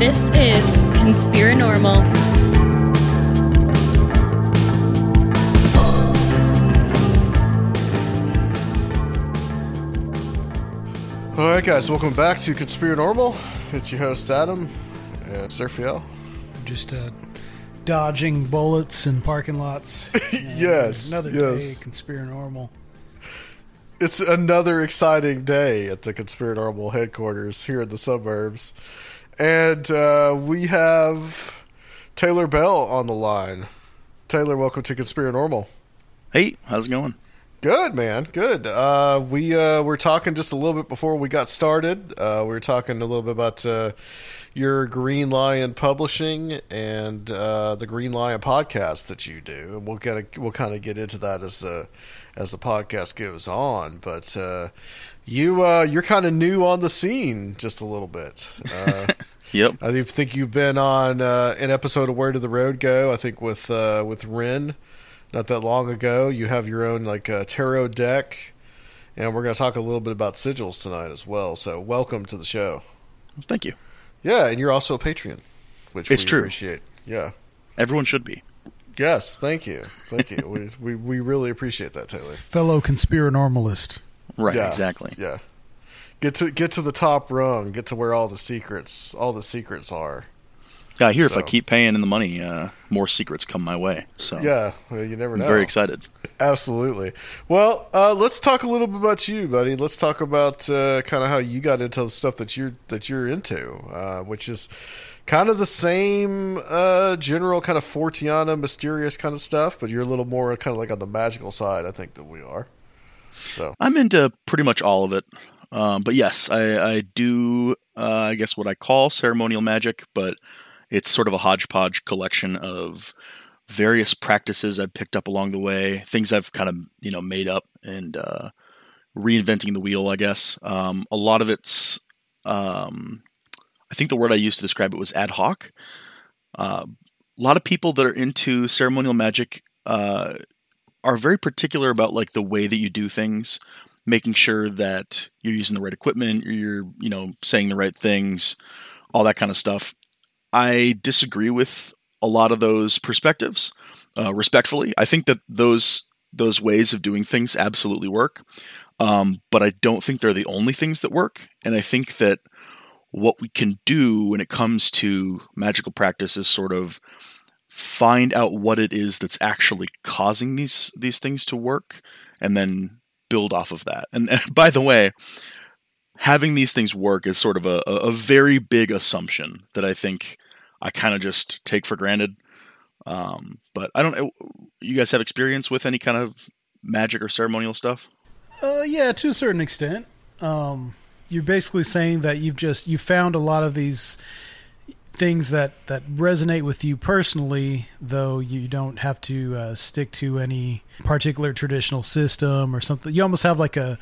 This is Conspiranormal. All right, guys, welcome back to Conspiranormal. It's your host, Adam, and Serfiel. Just dodging bullets in parking lots. Another day, Conspiranormal. It's another exciting day at the Conspiranormal headquarters here in the suburbs. And we have Taylor Bell on the line. Taylor, welcome to Conspiranormal. Hey, how's it going? Good, man. Good. We were talking just a little bit before we got started. We were talking a little bit about your Green Lion Publishing and the Green Lion podcast that you do. And we'll kind of get into that as the podcast goes on. But you're kind of new on the scene just a little bit. Yep. I think you've been on an episode of Where Did the Road Go, I think with Rin, not that long ago. You have your own tarot deck, and we're going to talk a little bit about sigils tonight as well. So welcome to the show. Thank you. Yeah, and you're also a Patreon, which we appreciate. Yeah. Everyone should be. Yes, thank you. Thank you. We really appreciate that, Taylor. Fellow conspiranormalist. Right, yeah, exactly. Yeah. Get to the top rung, get to where all the secrets are. I hear if I keep paying in the money, more secrets come my way. So yeah, well, you never know. I'm very excited. Absolutely. Well, let's talk a little bit about you, buddy. Let's talk about kind of how you got into the stuff that you're into, which is kind of the same general kind of Fortiana, mysterious kind of stuff, but you're a little more kind of like on the magical side, I think, than we are. So I'm into pretty much all of it. But yes, I do, I guess what I call ceremonial magic, but it's sort of a hodgepodge collection of various practices I've picked up along the way, things I've kind of, made up and reinventing the wheel, I guess. A lot of it's, I think the word I used to describe it was ad hoc. A lot of people that are into ceremonial magic are very particular about like the way that you do things, making sure that you're using the right equipment, you're, saying the right things, all that kind of stuff. I disagree with a lot of those perspectives, respectfully. I think that those ways of doing things absolutely work, but I don't think they're the only things that work. And I think that what we can do when it comes to magical practice is sort of find out what it is that's actually causing these things to work, and then build off of that. And by the way, having these things work is sort of a very big assumption that I think I kind of just take for granted. But I don't. You guys have experience with any kind of magic or ceremonial stuff? Yeah, to a certain extent. You're basically saying that you found a lot of these things that resonate with you personally, though you don't have to stick to any particular traditional system or something. You almost have like a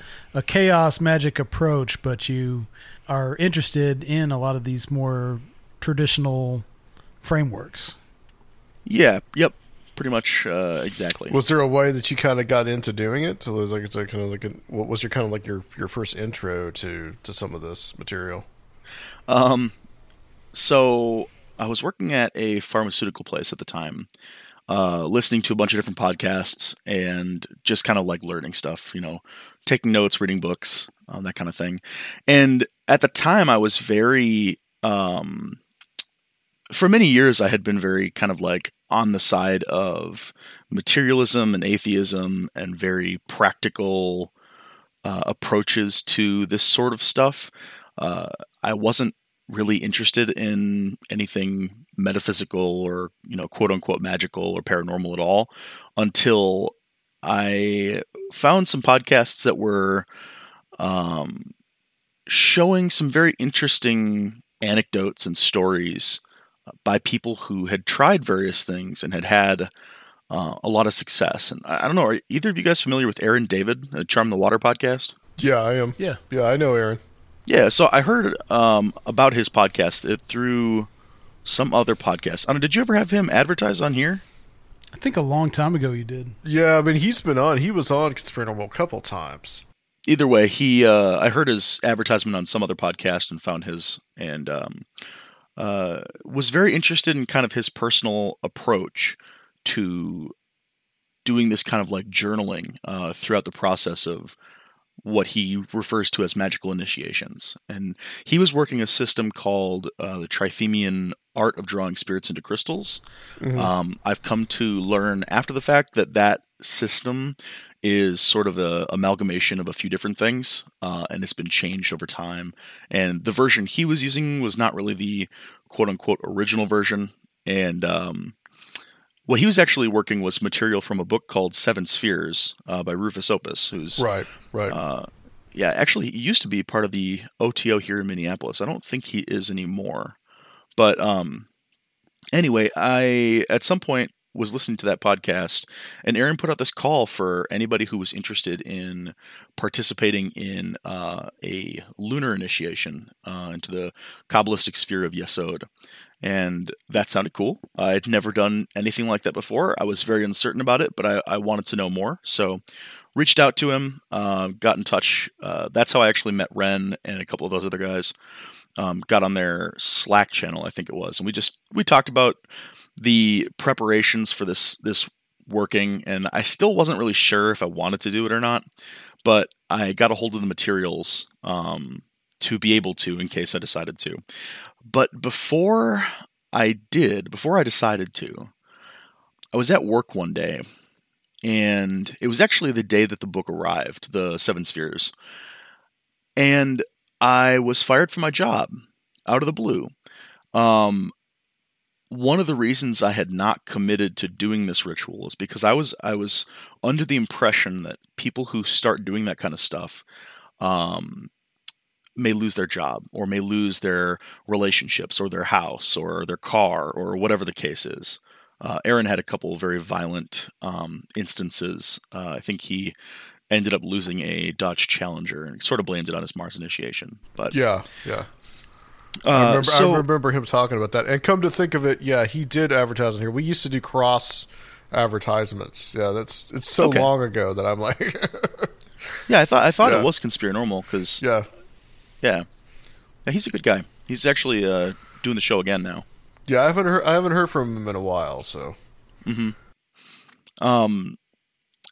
chaos magic approach, but you are interested in a lot of these more traditional frameworks. Yeah, yep, pretty much exactly. Was there a way that you kind of got into doing it? So it was what was your kind of like your first intro to some of this material? So I was working at a pharmaceutical place at the time, listening to a bunch of different podcasts and just kind of like learning stuff, taking notes, reading books, that kind of thing. And at the time I was very, for many years I had been very kind of like on the side of materialism and atheism and very practical approaches to this sort of stuff. I wasn't really interested in anything metaphysical or, you know, quote unquote magical or paranormal at all until I found some podcasts that were showing some very interesting anecdotes and stories by people who had tried various things and had had a lot of success. And I don't know, are either of you guys familiar with Aaron David, the Charm the Water podcast? Yeah, I am. Yeah, I know Aaron. Yeah, so I heard about his podcast through some other podcast. I mean, did you ever have him advertise on here? I think a long time ago you did. Yeah, I mean, he's been on. He was on Conspiranormal a couple times. Either way, he I heard his advertisement on some other podcast and found his, and was very interested in kind of his personal approach to doing this kind of like journaling throughout the process of what he refers to as magical initiations. And he was working a system called the Trithemian Art of Drawing Spirits into Crystals. Mm-hmm. I've come to learn after the fact that that system is sort of a amalgamation of a few different things, and it's been changed over time. And the version he was using was not really the quote-unquote original version. And what he was actually working was material from a book called Seven Spheres by Rufus Opus, who's right. Actually, he used to be part of the OTO here in Minneapolis. I don't think he is anymore. But anyway, I at some point was listening to that podcast, and Aaron put out this call for anybody who was interested in participating in a lunar initiation into the Kabbalistic sphere of Yesod. And that sounded cool. I had never done anything like that before. I was very uncertain about it, but I wanted to know more. So reached out to him, got in touch. That's how I actually met Rin and a couple of those other guys. Got on their Slack channel, I think it was. And we talked about the preparations for this working, and I still wasn't really sure if I wanted to do it or not, but I got a hold of the materials to be able to, in case I decided to. But before I decided to, I was at work one day, and it was actually the day that the book arrived, the Seven Spheres, and I was fired from my job out of the blue. One of the reasons I had not committed to doing this ritual is because I was under the impression that people who start doing that kind of stuff may lose their job or may lose their relationships or their house or their car or whatever the case is. Aaron had a couple of very violent instances. I think he ended up losing a Dodge Challenger and sort of blamed it on his Mars initiation. But yeah. I remember him talking about that. And come to think of it, yeah, he did advertise on here. We used to do cross advertisements. Yeah, it's so okay. Long ago that I'm like... Yeah, I thought it was Conspiranormal because... Yeah. Yeah. He's a good guy. He's actually doing the show again now. Yeah, I haven't heard from him in a while, so. Mm-hmm.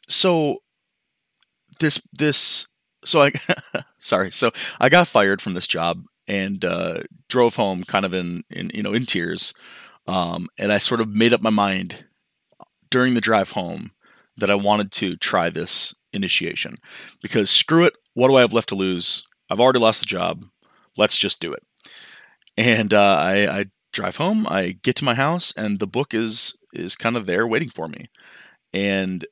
So I sorry. So I got fired from this job and drove home kind of in tears. And I sort of made up my mind during the drive home that I wanted to try this initiation because screw it, what do I have left to lose? I've already lost the job. Let's just do it. And I drive home. I get to my house, and the book is kind of there waiting for me. And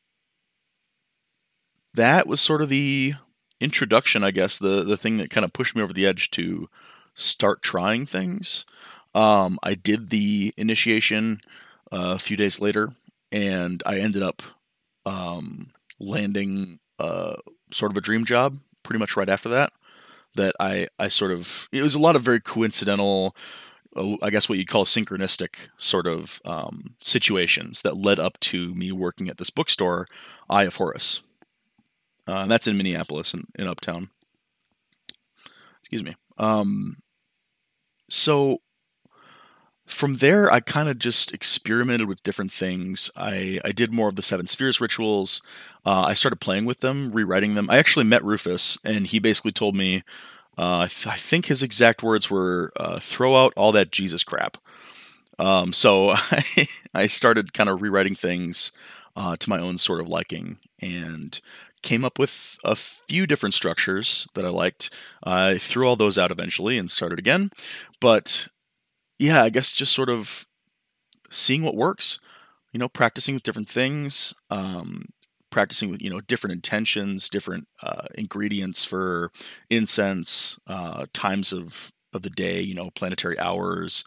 that was sort of the introduction, I guess, the thing that kind of pushed me over the edge to start trying things. I did the initiation a few days later, and I ended up landing sort of a dream job pretty much right after that. That it was a lot of very coincidental, I guess what you'd call synchronistic sort of situations that led up to me working at this bookstore, Eye of Horus. That's in Minneapolis in Uptown. Excuse me. So from there, I kind of just experimented with different things. I did more of the Seven Spheres rituals. I started playing with them, rewriting them. I actually met Rufus, and he basically told me, I think his exact words were, throw out all that Jesus crap. So I started kind of rewriting things to my own sort of liking and came up with a few different structures that I liked. I threw all those out eventually and started again. But yeah, I guess just sort of seeing what works, you know, practicing with different things, practicing with, you know, different intentions, different ingredients for incense, times of the day, you know, planetary hours,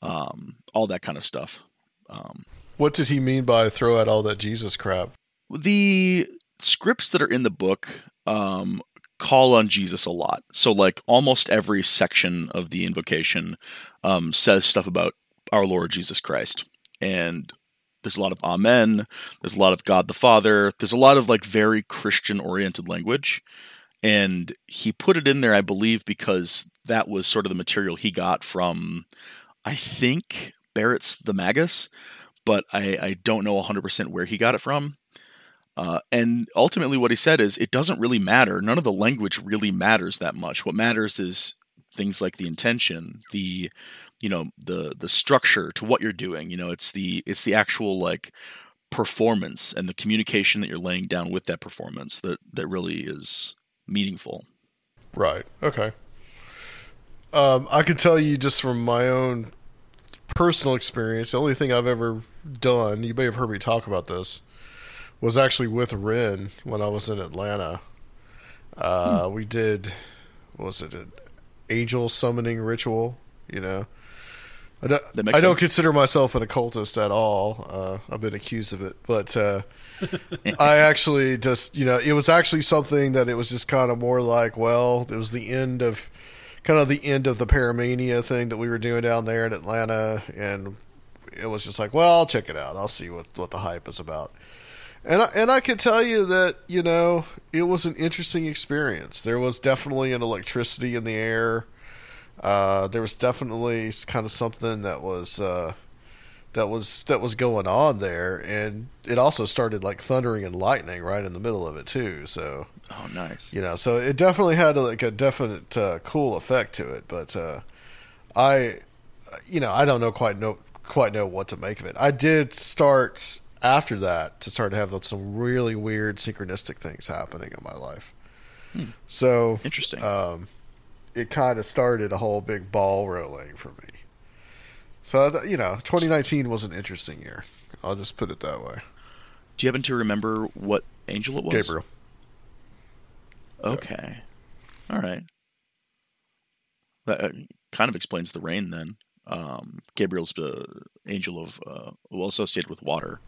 all that kind of stuff. What did he mean by throw out all that Jesus crap? The scripts that are in the book call on Jesus a lot. So like almost every section of the invocation says stuff about our Lord Jesus Christ. And there's a lot of Amen. There's a lot of God the Father. There's a lot of like very Christian oriented language. And he put it in there, I believe, because that was sort of the material he got from, I think, Barrett's The Magus, but I don't know 100% where he got it from. And ultimately what he said is it doesn't really matter. None of the language really matters that much. What matters is things like the intention, the, you know, the structure to what you're doing. You know, it's the actual like performance and the communication that you're laying down with that performance that really is meaningful. Right. Okay. I can tell you just from my own personal experience, the only thing I've ever done, you may have heard me talk about this, was actually with Rin when I was in Atlanta. We did, what was it, an angel summoning ritual, you know. I don't consider myself an occultist at all. I've been accused of it, but I actually just, you know, it was actually something that it was just kind of more like, well, it was the end of kind of the end of the Paramania thing that we were doing down there in Atlanta, and it was just like, well, I'll check it out. I'll see what the hype is about. And I can tell you that, you know, it was an interesting experience. There was definitely an electricity in the air. There was definitely kind of something that was going on there, and it also started like thundering and lightning right in the middle of it too. So, oh, nice. You know, so it definitely had like a definite cool effect to it. But I don't quite know what to make of it. I did start, after that, to start to have some really weird synchronistic things happening in my life. So interesting. It kind of started a whole big ball rolling for me. So, you know, 2019 was an interesting year. I'll just put it that way. Do you happen to remember what angel it was? Gabriel. Okay. Yeah. All right. That kind of explains the rain then. Gabriel's the angel of, well, associated with water.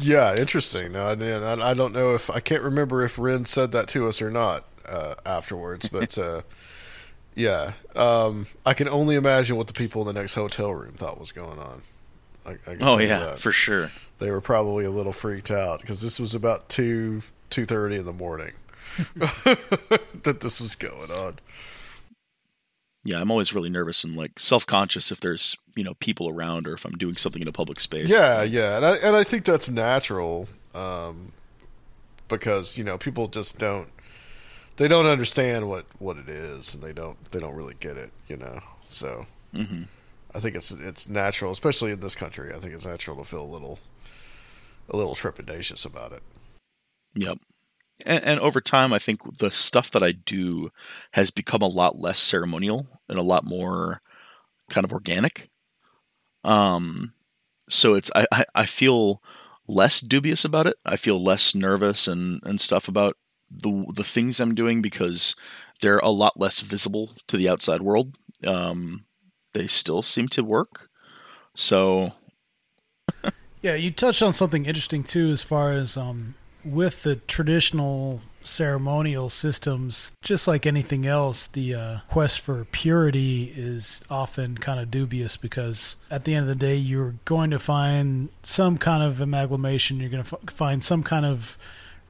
Yeah, interesting. I don't know if, I can't remember if Rin said that to us or not afterwards, but yeah. I can only imagine what the people in the next hotel room thought was going on. I can tell you that. For sure. They were probably a little freaked out because this was about 2:30 in the morning that this was going on. Yeah, I'm always really nervous and like self-conscious if there's, you know, people around or if I'm doing something in a public space. Yeah, yeah, and I think that's natural, because, you know, people just don't understand what it is, and they don't really get it, you know. So I think it's natural, especially in this country. I think it's natural to feel a little trepidatious about it. Yep. And over time, I think the stuff that I do has become a lot less ceremonial and a lot more kind of organic. So it's I feel less dubious about it. I feel less nervous and stuff about the things I'm doing because they're a lot less visible to the outside world. They still seem to work. So, yeah, you touched on something interesting too, as far as with the traditional ceremonial systems, just like anything else, the quest for purity is often kind of dubious because at the end of the day, you're going to find some kind of amalgamation. You're going to find some kind of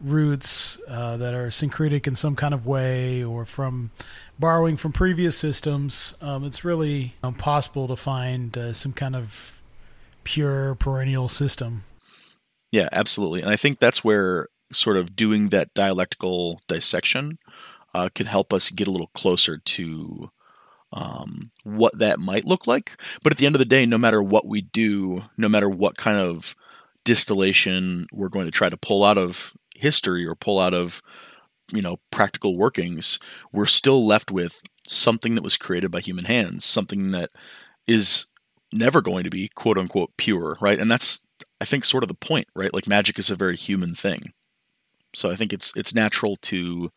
roots that are syncretic in some kind of way or from borrowing from previous systems. It's really impossible to find some kind of pure perennial system. Yeah, absolutely. And I think that's where sort of doing that dialectical dissection can help us get a little closer to what that might look like. But at the end of the day, no matter what we do, no matter what kind of distillation we're going to try to pull out of history or pull out of, you know, practical workings, we're still left with something that was created by human hands, something that is never going to be quote unquote pure, right? And that's, I think, sort of the point, right? Like, magic is a very human thing. So I think it's natural to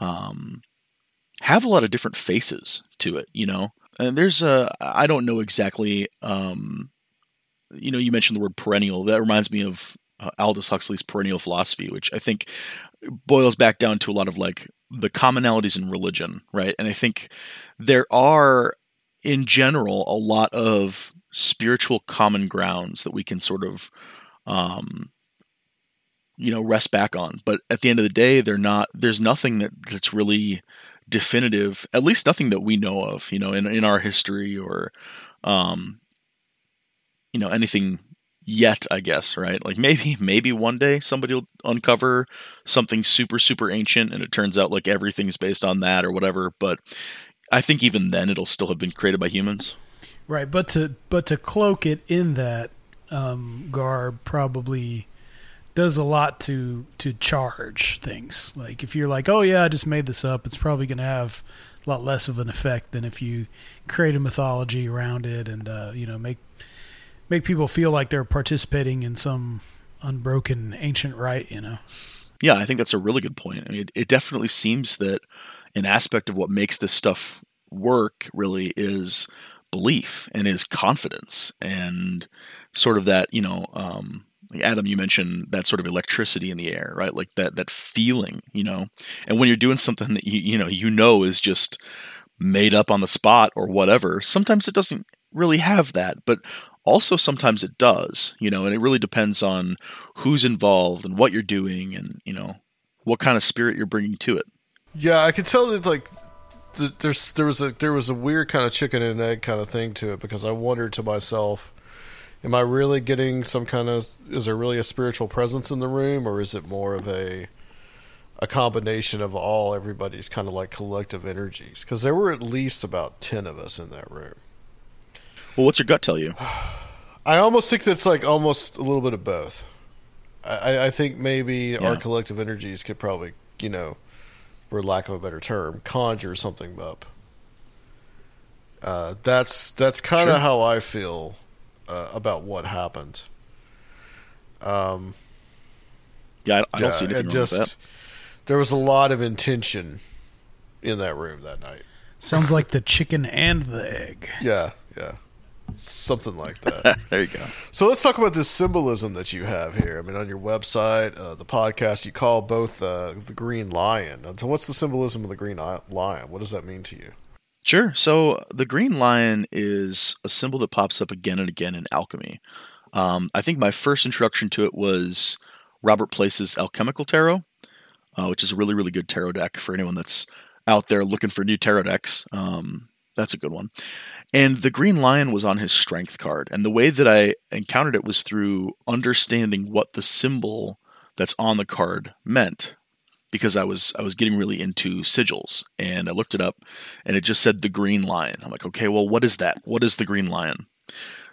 have a lot of different faces to it, you know? And there's I don't know exactly, you know, you mentioned the word perennial. That reminds me of Aldous Huxley's perennial philosophy, which I think boils back down to a lot of like the commonalities in religion, right? And I think there are, in general, a lot of spiritual common grounds that we can sort of, you know, rest back on. But at the end of the day, they're not, there's nothing that's really definitive, at least nothing that we know of, you know, in our history or, you know, anything yet, I guess, right? Like maybe one day somebody will uncover something super, super ancient and it turns out like everything's based on that or whatever. But I think even then it'll still have been created by humans. Right. But to cloak it in that, garb probably does a lot to charge things. Like if you're like, oh yeah, I just made this up, it's probably going to have a lot less of an effect than if you create a mythology around it and, you know, make people feel like they're participating in some unbroken ancient rite, you know? Yeah, I think that's a really good point. I mean, it definitely seems that an aspect of what makes this stuff work really is belief and is confidence and sort of that, you know, like Adam, you mentioned that sort of electricity in the air, right? Like that feeling, you know, and when you're doing something that you know is just made up on the spot or whatever, sometimes it doesn't really have that, but also sometimes it does, you know, and it really depends on who's involved and what you're doing and, you know, what kind of spirit you're bringing to it. Yeah. I could tell that like there was a weird kind of chicken and egg kind of thing to it, because I wondered to myself, am I really getting some kind of, is there really a spiritual presence in the room, or is it more of a combination of everybody's kind of like collective energies? Because there were at least about 10 of us in that room. Well, what's your gut tell you? I almost think that's like almost a little bit of both. I think maybe our collective energies could probably, you know, for lack of a better term, conjure something up. That's kind of how I feel about what happened. I don't see anything wrong with that. There was a lot of intention in that room that night. Sounds like the chicken and the egg. Yeah. Something like that. There you go. So let's talk about this symbolism that you have here. I mean, on your website, the podcast, you call both the Green Lion. So what's the symbolism of the Green Lion? What does that mean to you? Sure. So the Green Lion is a symbol that pops up again and again in alchemy. I think my first introduction to it was Robert Place's Alchemical Tarot, which is a really, really good tarot deck for anyone that's out there looking for new tarot decks. That's a good one. And the Green Lion was on his strength card. And the way that I encountered it was through understanding what the symbol that's on the card meant, because I was getting really into sigils, and I looked it up and it just said the Green Lion. I'm like, okay, well, what is that? What is the Green Lion?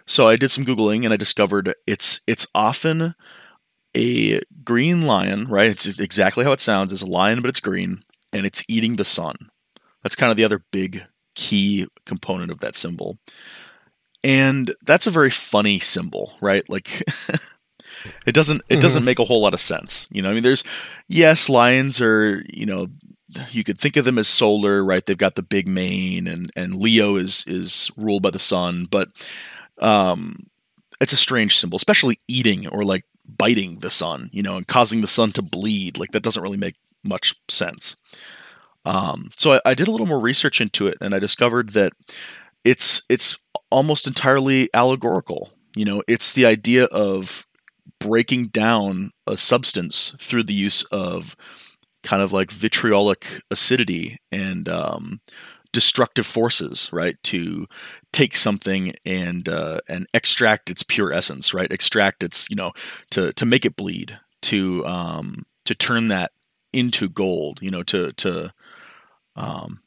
So I did some Googling and I discovered it's often a green lion, right? It's exactly how it sounds. It's a lion, but it's green, and it's eating the sun. That's kind of the other big key component of that symbol. And that's a very funny symbol, right? Like it doesn't make a whole lot of sense. You know, I mean, yes, lions are, you know, you could think of them as solar, right? They've got the big mane and Leo is ruled by the sun, but it's a strange symbol, especially eating or like biting the sun, you know, and causing the sun to bleed. Like that doesn't really make much sense. So I did a little more research into it, and I discovered that it's almost entirely allegorical. You know, it's the idea of breaking down a substance through the use of kind of like vitriolic acidity and destructive forces, right? To take something and extract its pure essence, right? Extract its, you know, to make it bleed, to turn that into gold, you know, to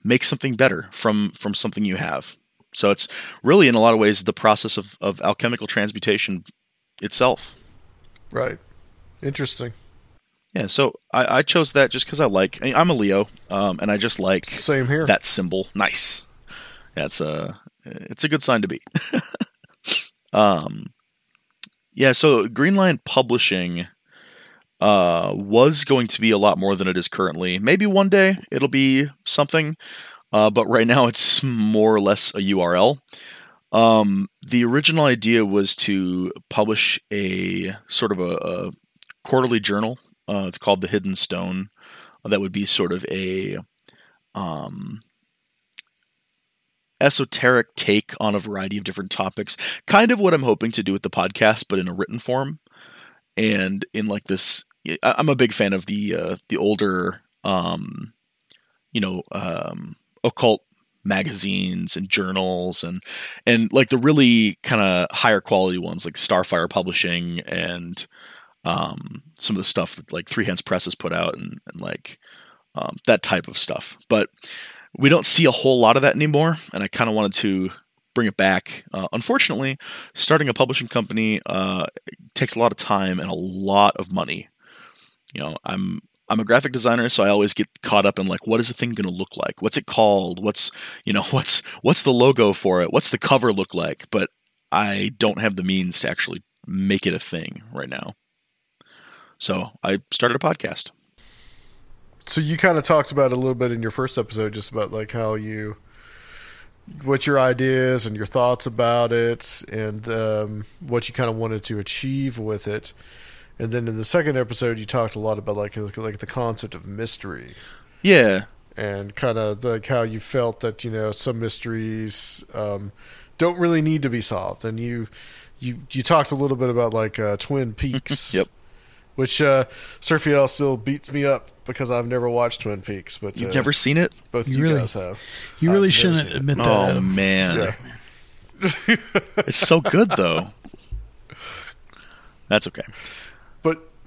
make something better from something you have. So it's really, in a lot of ways, the process of alchemical transmutation itself. Right. Interesting. Yeah, so I chose that just because I'm a Leo, and I just like Same here. That symbol. Nice. That's it's a good sign to be. Yeah, so Green Lion Publishing was going to be a lot more than it is currently. Maybe one day it'll be something, but right now it's more or less a URL. The original idea was to publish a sort of a quarterly journal. It's called The Hidden Stone. That would be sort of a esoteric take on a variety of different topics. Kind of what I'm hoping to do with the podcast, but in a written form. And in like this, I'm a big fan of the older, occult magazines and journals and like the really kind of higher quality ones like Starfire Publishing and some of the stuff that like Three Hands Press has put out and like that type of stuff. But we don't see a whole lot of that anymore, and I kind of wanted to bring it back. Unfortunately, starting a publishing company takes a lot of time and a lot of money. You know, I'm a graphic designer, so I always get caught up in like, what is the thing going to look like? What's it called? What's the logo for it? What's the cover look like? But I don't have the means to actually make it a thing right now. So I started a podcast. So you kind of talked about it a little bit in your first episode, just about like how what your ideas and your thoughts about it and what you kind of wanted to achieve with it. And then in the second episode, you talked a lot about like the concept of mystery. Yeah. And kind of like how you felt that, you know, some mysteries don't really need to be solved. And you talked a little bit about like Twin Peaks. Yep. Which Surfiel still beats me up because I've never watched Twin Peaks. But you've never seen it? Both you really, guys have. You really shouldn't admit that. Oh, Adam. Man. Yeah. It's so good, though. That's okay.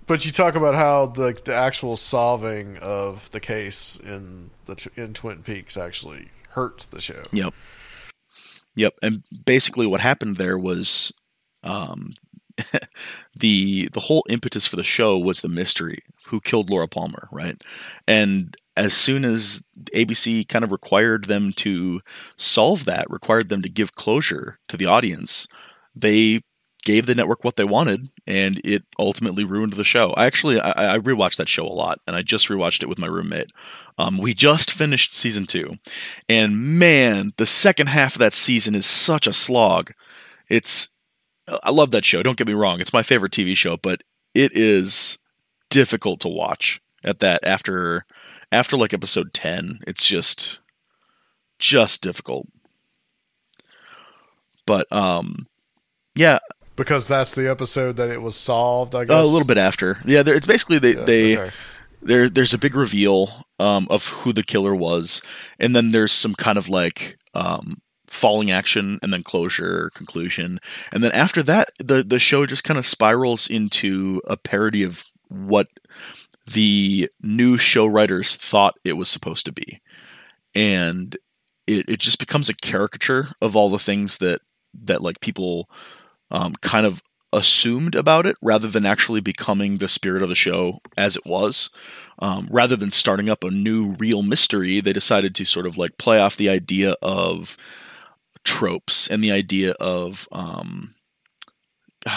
But you talk about how the actual solving of the case in Twin Peaks actually hurt the show. Yep. And basically, what happened there was the whole impetus for the show was the mystery: who killed Laura Palmer, right? And as soon as ABC kind of required them to solve that, required them to give closure to the audience, they gave the network what they wanted, and it ultimately ruined the show. I rewatched that show a lot, and I just rewatched it with my roommate. We just finished season 2, and man, the second half of that season is such a slog. I love that show. Don't get me wrong. It's my favorite TV show, but it is difficult to watch at that after like episode 10. It's just difficult. But, yeah. Because that's the episode that it was solved, I guess. A little bit after. Yeah, it's basically there's a big reveal of who the killer was, and then there's some kind of like falling action, and then closure, conclusion. And then after that, the show just kind of spirals into a parody of what the new show writers thought it was supposed to be. And it just becomes a caricature of all the things that like people kind of assumed about it, rather than actually becoming the spirit of the show as it was. Rather than starting up a new real mystery, they decided to sort of like play off the idea of tropes and the idea of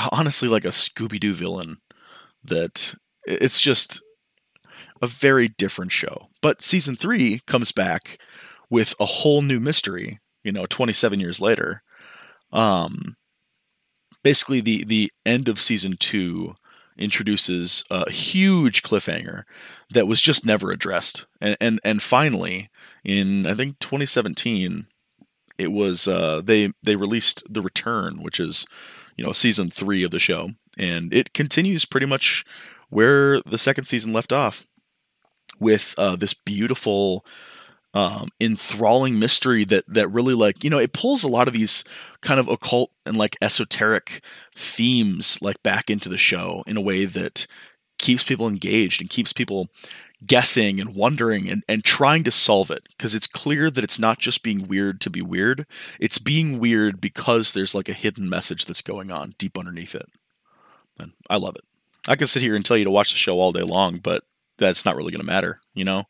honestly like a Scooby-Doo villain. That it's just a very different show. But season 3 comes back with a whole new mystery, you know, 27 years later. Basically, the end of season 2 introduces a huge cliffhanger that was just never addressed. And finally, in I think 2017, it was they released The Return, which is, you know, season 3 of the show, and it continues pretty much where the second season left off, with this beautiful, enthralling mystery that really, like, you know, it pulls a lot of these kind of occult and like esoteric themes like back into the show in a way that keeps people engaged and keeps people guessing and wondering and trying to solve it. Because it's clear that it's not just being weird to be weird. It's being weird because there's like a hidden message that's going on deep underneath it. And I love it. I could sit here and tell you to watch the show all day long, but that's not really going to matter, you know?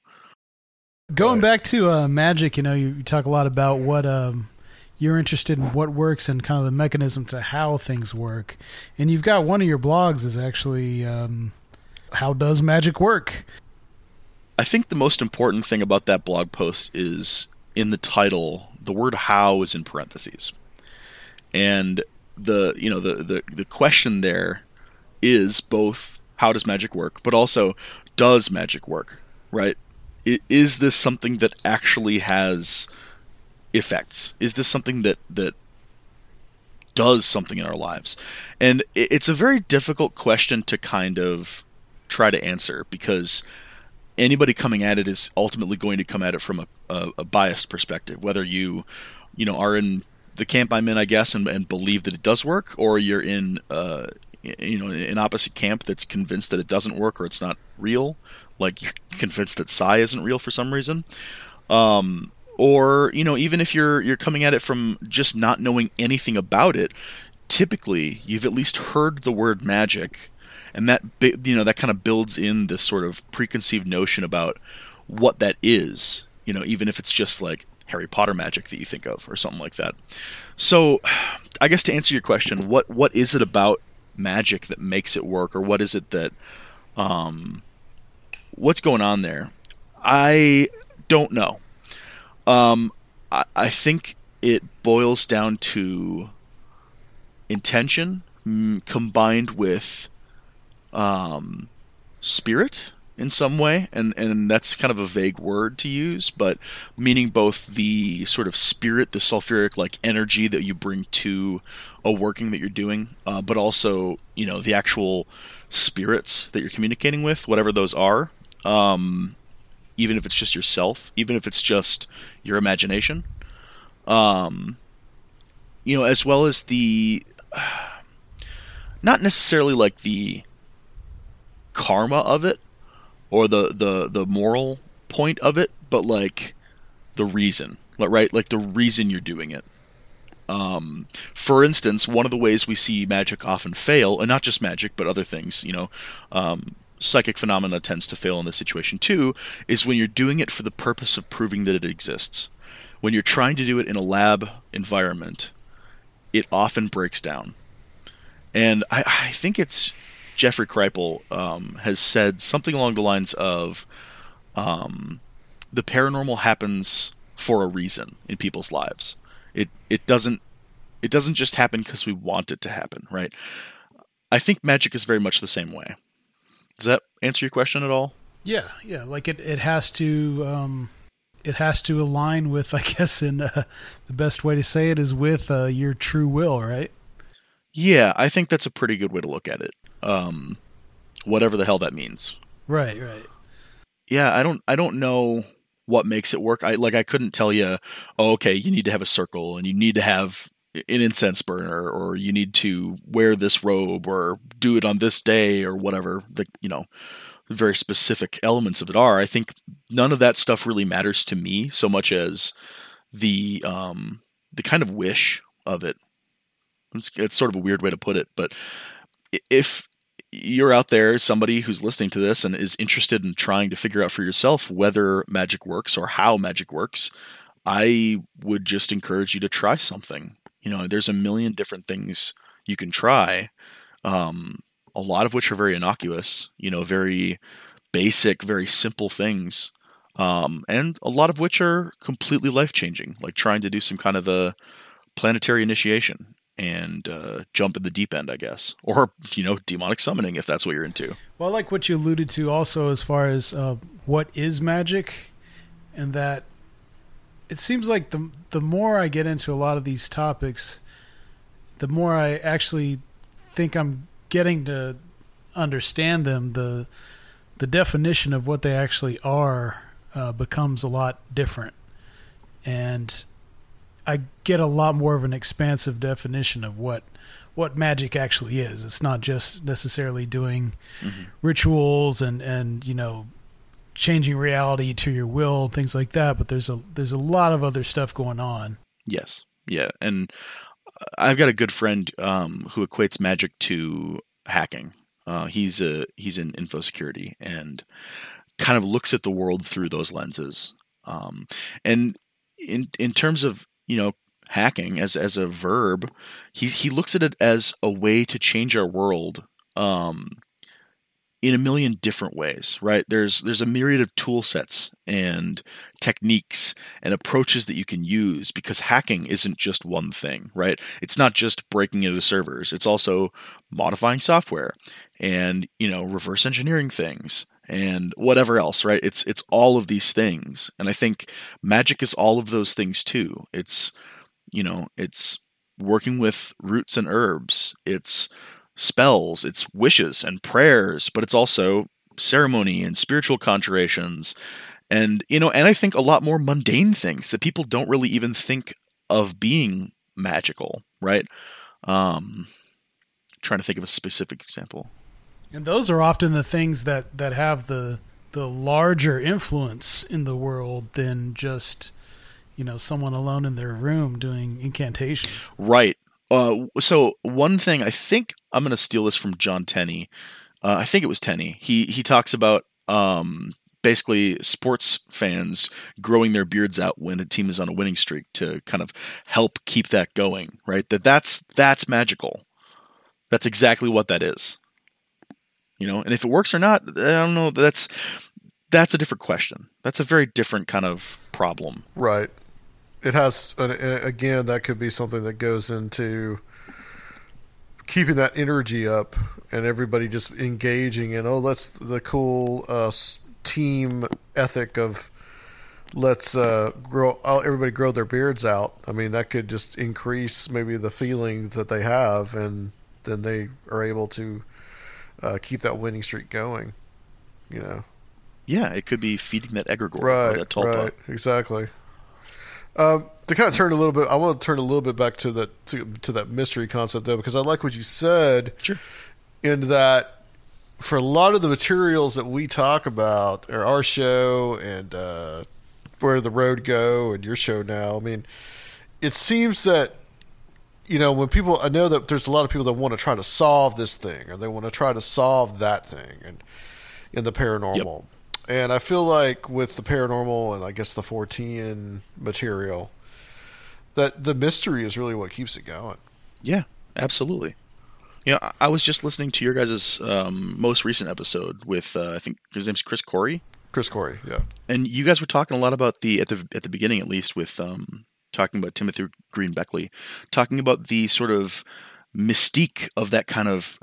Going back to magic, you know, you talk a lot about what you're interested in, what works, and kind of the mechanism to how things work. And you've got one of your blogs is actually How Does Magic Work? I think the most important thing about that blog post is in the title, the word how is in parentheses. And the, you know, the question there is both how does magic work, but also does magic work, right? Is this something that actually has effects? Is this something that does something in our lives? And it's a very difficult question to kind of try to answer, because anybody coming at it is ultimately going to come at it from a biased perspective, whether you know, are in the camp I'm in, I guess, and believe that it does work, or you're in you know, an opposite camp that's convinced that it doesn't work or it's not real, like you're convinced that psi isn't real for some reason, or you know, even if you're coming at it from just not knowing anything about it, typically you've at least heard the word magic, and that, you know, that kind of builds in this sort of preconceived notion about what that is, you know, even if it's just like Harry Potter magic that you think of or something like that. So I guess to answer your question, what is it about magic that makes it work, or what is it that what's going on there? I don't know. I think it boils down to intention combined with spirit in some way, and that's kind of a vague word to use, but meaning both the sort of spirit, the sulfuric like energy that you bring to a working that you're doing, but also, you know, the actual spirits that you're communicating with, whatever those are, even if it's just yourself, even if it's just your imagination, you know, as well as the not necessarily like the karma of it, or the moral point of it, but like the reason, right? Like the reason you're doing it. For instance, one of the ways we see magic often fail, and not just magic, but other things, you know, psychic phenomena tends to fail in this situation too, is when you're doing it for the purpose of proving that it exists. When you're trying to do it in a lab environment, it often breaks down. And I think it's Jeffrey Kripal has said something along the lines of the paranormal happens for a reason in people's lives. It doesn't just happen because we want it to happen, right? I think magic is very much the same way. Does that answer your question at all? Yeah. Like it has to align with, I guess, in the best way to say it is with your true will, right? Yeah, I think that's a pretty good way to look at it. Whatever the hell that means. Right. Yeah, I don't know what makes it work. I couldn't tell you, oh, okay, you need to have a circle and you need to have an incense burner, or you need to wear this robe or do it on this day or whatever the, you know, very specific elements of it are. I think none of that stuff really matters to me so much as the kind of wish of it. It's sort of a weird way to put it, but if you're out there, somebody who's listening to this and is interested in trying to figure out for yourself whether magic works or how magic works, I would just encourage you to try something. You know, there's a million different things you can try, a lot of which are very innocuous, you know, very basic, very simple things, and a lot of which are completely life-changing, like trying to do some kind of a planetary initiation and jump in the deep end, I guess, or, you know, demonic summoning, if that's what you're into. Well, I like what you alluded to also as far as what is magic, and that it seems like the more I get into a lot of these topics, the more I actually think I'm getting to understand them, the definition of what they actually are becomes a lot different, and I get a lot more of an expansive definition of what magic actually is. It's not just necessarily doing rituals and, you know, changing reality to your will, things like that. But there's a lot of other stuff going on. Yes. Yeah. And I've got a good friend who equates magic to hacking. He's in info security and kind of looks at the world through those lenses. And in terms of, you know, hacking as a verb, he looks at it as a way to change our world, in a million different ways, right? There's a myriad of tool sets and techniques and approaches that you can use, because hacking isn't just one thing, right? It's not just breaking into servers. It's also modifying software and, you know, reverse engineering things and whatever else, right? It's all of these things. And I think magic is all of those things too. It's, you know, it's working with roots and herbs. It's spells, it's wishes and prayers, but it's also ceremony and spiritual conjurations and, you know, and I think a lot more mundane things that people don't really even think of being magical, right? Trying to think of a specific example. And those are often the things that have the larger influence in the world than just, you know, someone alone in their room doing incantations. Right. So one thing, I think I'm going to steal this from John Tenney. I think it was Tenney. He talks about basically sports fans growing their beards out when a team is on a winning streak to kind of help keep that going, right? That's magical. That's exactly what that is. You know, and if it works or not, I don't know. That's a different question. That's a very different kind of problem. Right. It has, again, that could be something that goes into keeping that energy up and everybody just engaging in, that's the cool team ethic of let's everybody grow their beards out. I mean, that could just increase maybe the feelings that they have, and then they are able to keep that winning streak going, you know. Yeah, it could be feeding that egregore. Right, or that tulpa. Right, exactly. To kind of turn a little bit, I want to turn a little bit back to that to that mystery concept though, because I like what you said. Sure. In that, for a lot of the materials that we talk about, or our show and Where Did the Road Go and your show now, I mean, it seems that, you know, when people, I know that there's a lot of people that want to try to solve this thing, or they want to try to solve that thing, and in the paranormal. Yep. And I feel like with the paranormal and I guess the 410 material, that the mystery is really what keeps it going. Yeah, absolutely. You know, I was just listening to your guys' most recent episode with, I think his name's Chris Corey. Chris Corey, yeah. And you guys were talking a lot about at the beginning, at least, with talking about Timothy Green Beckley, talking about the sort of mystique of that kind of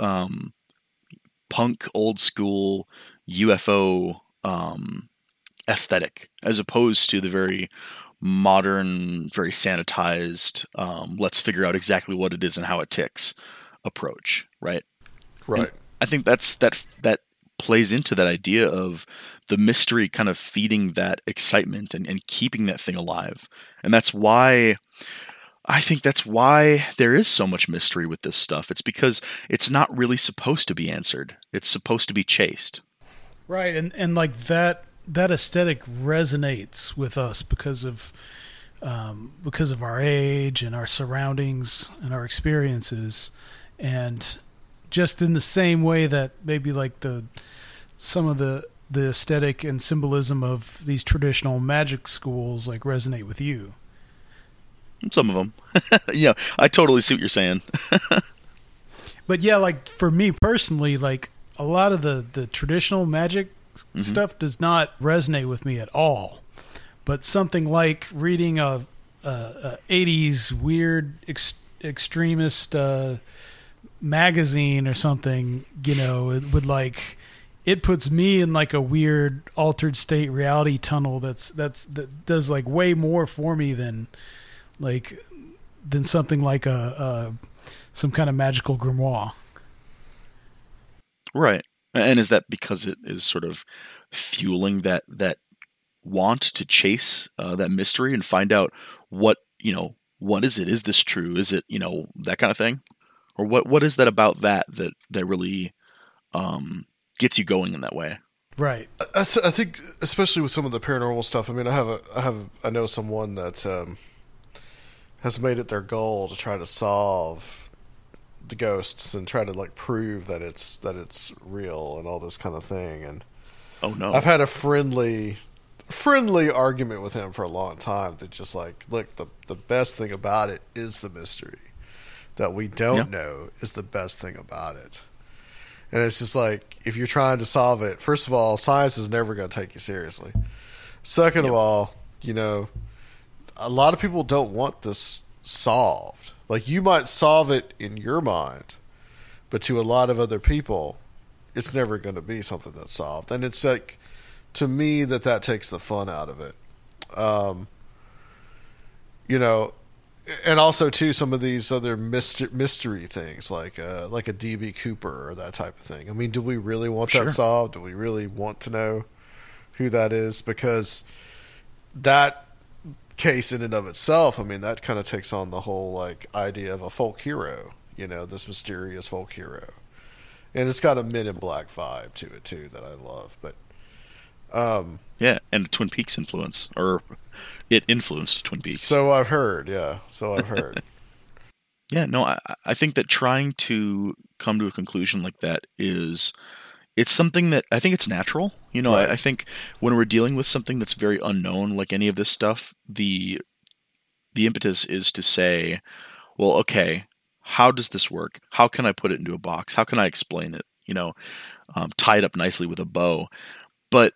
punk, old school, UFO aesthetic, as opposed to the very modern, very sanitized, let's figure out exactly what it is and how it ticks approach. Right. Right. And I think that plays into that idea of the mystery kind of feeding that excitement and keeping that thing alive. And that's why there is so much mystery with this stuff. It's because it's not really supposed to be answered. It's supposed to be chased. Right, and like that aesthetic resonates with us because of our age and our surroundings and our experiences, and just in the same way that maybe like some of the aesthetic and symbolism of these traditional magic schools like resonate with you. Some of them, yeah, I totally see what you're saying. But yeah, like for me personally, like, a lot of the traditional magic stuff does not resonate with me at all, but something like reading a 80s weird extremist magazine or something, you know, it would like, it puts me in like a weird altered state reality tunnel that does like way more for me than something like some kind of magical grimoire. Right. And is that because it is sort of fueling that want to chase that mystery and find out what, you know, what is it? Is this true? Is it, you know, that kind of thing? Or what is that about that really gets you going in that way? Right. I think especially with some of the paranormal stuff, I mean, I know someone that has made it their goal to try to solve the ghosts and try to like prove that it's real and all this kind of thing. And oh no, I've had a friendly argument with him for a long time that just like, look, the best thing about it is the mystery that we don't know is the best thing about it. And it's just like, if you're trying to solve it, first of all, science is never going to take you seriously. Second of all, you know, a lot of people don't want this solved. Like, you might solve it in your mind, but to a lot of other people, it's never going to be something that's solved. And it's like, to me, that takes the fun out of it. You know, and also too, some of these other mystery things like a DB Cooper or that type of thing. I mean, do we really want that solved? Do we really want to know who that is? Because that case in and of itself, I mean, that kind of takes on the whole like idea of a folk hero, you know, this mysterious folk hero. And it's got a Men in Black vibe to it too that I love, but yeah, and a Twin Peaks influence, or it influenced Twin Peaks. So I've heard. Yeah, no, I think that trying to come to a conclusion like that is, it's something that I think it's natural. You know, right. I think when we're dealing with something that's very unknown, like any of this stuff, the impetus is to say, well, okay, how does this work? How can I put it into a box? How can I explain it? You know, tie it up nicely with a bow. But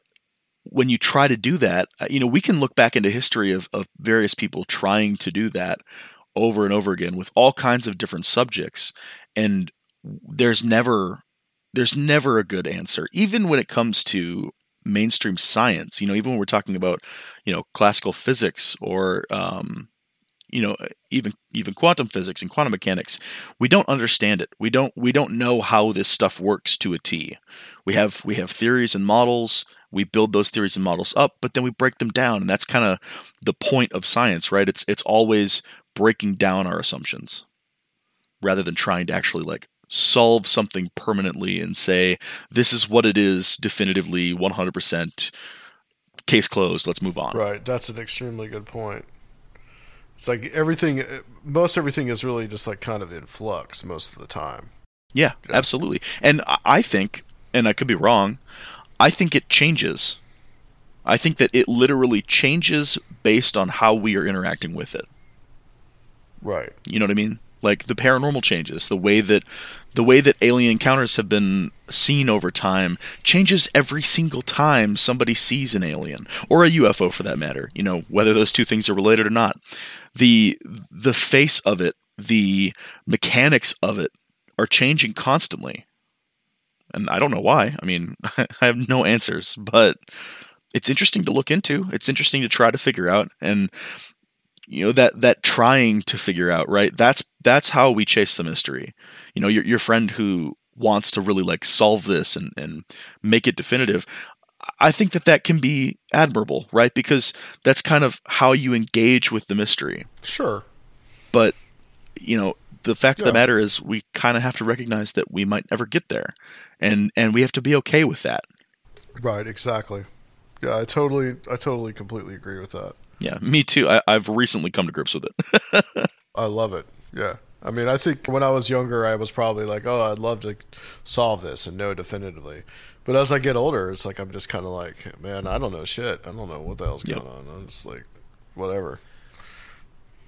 when you try to do that, you know, we can look back into history of various people trying to do that over and over again with all kinds of different subjects. And there's never a good answer, even when it comes to mainstream science. You know, even when we're talking about, you know, classical physics or, you know, even quantum physics and quantum mechanics, we don't understand it. We don't know how this stuff works to a T. We have theories and models. We build those theories and models up, but then we break them down, and that's kind of the point of science, right? It's always breaking down our assumptions rather than trying to actually like solve something permanently and say this is what it is definitively, 100%. Case closed. Let's move on. Right. That's an extremely good point. It's like most everything is really just like kind of in flux most of the time. Yeah, absolutely. And I think, and I could be wrong, I think it changes. I think that it literally changes based on how we are interacting with it. Right. You know what I mean? Like the paranormal changes, the way that alien encounters have been seen over time changes every single time somebody sees an alien or a UFO for that matter. You know, whether those two things are related or not, the face of it, the mechanics of it are changing constantly. And I don't know why. I mean, I have no answers, but it's interesting to look into. It's interesting to try to figure out. And you know, that trying to figure out, right? That's how we chase the mystery. You know, your friend who wants to really like solve this and make it definitive. I think that can be admirable, right? Because that's kind of how you engage with the mystery. Sure. But you know, the fact of the matter is we kind of have to recognize that we might never get there, and we have to be okay with that. Right. Exactly. Yeah. I totally completely agree with that. Yeah, me too. I've recently come to grips with it. I love it. Yeah. I mean, I think when I was younger, I was probably like, oh, I'd love to solve this and know definitively. But as I get older, it's like, I'm just kind of like, man, I don't know shit. I don't know what the hell's going on. I'm just like, whatever.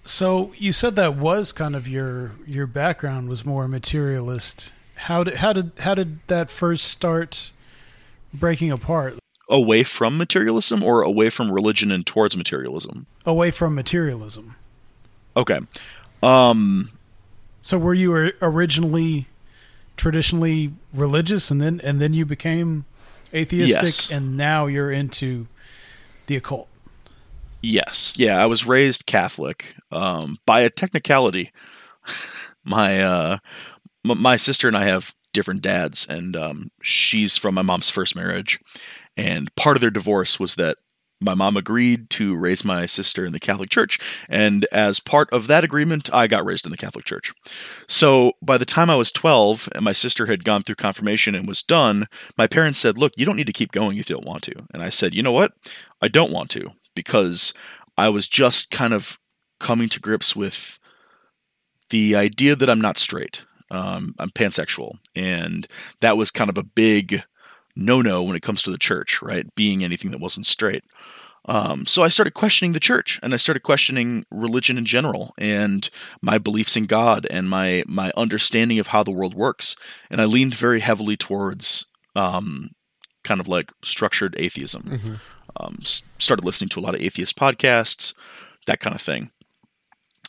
So you said that was kind of your background was more materialist. How did that first start breaking apart? Away from materialism or away from religion and towards materialism? Away from materialism. Okay. So were you originally traditionally religious and then you became atheistic and now you're into the occult? Yes. Yeah, I was raised Catholic. By a technicality, my sister and I have different dads, and she's from my mom's first marriage. And part of their divorce was that my mom agreed to raise my sister in the Catholic Church. And as part of that agreement, I got raised in the Catholic Church. So by the time I was 12 and my sister had gone through confirmation and was done, my parents said, look, you don't need to keep going if you don't want to. And I said, you know what? I don't want to, because I was just kind of coming to grips with the idea that I'm not straight. I'm pansexual. And that was kind of a big no-no when it comes to the church, right? Being anything that wasn't straight. So I started questioning the church, and I started questioning religion in general, and my beliefs in God, and my understanding of how the world works. And I leaned very heavily towards kind of like structured atheism. Mm-hmm. Started listening to a lot of atheist podcasts, that kind of thing.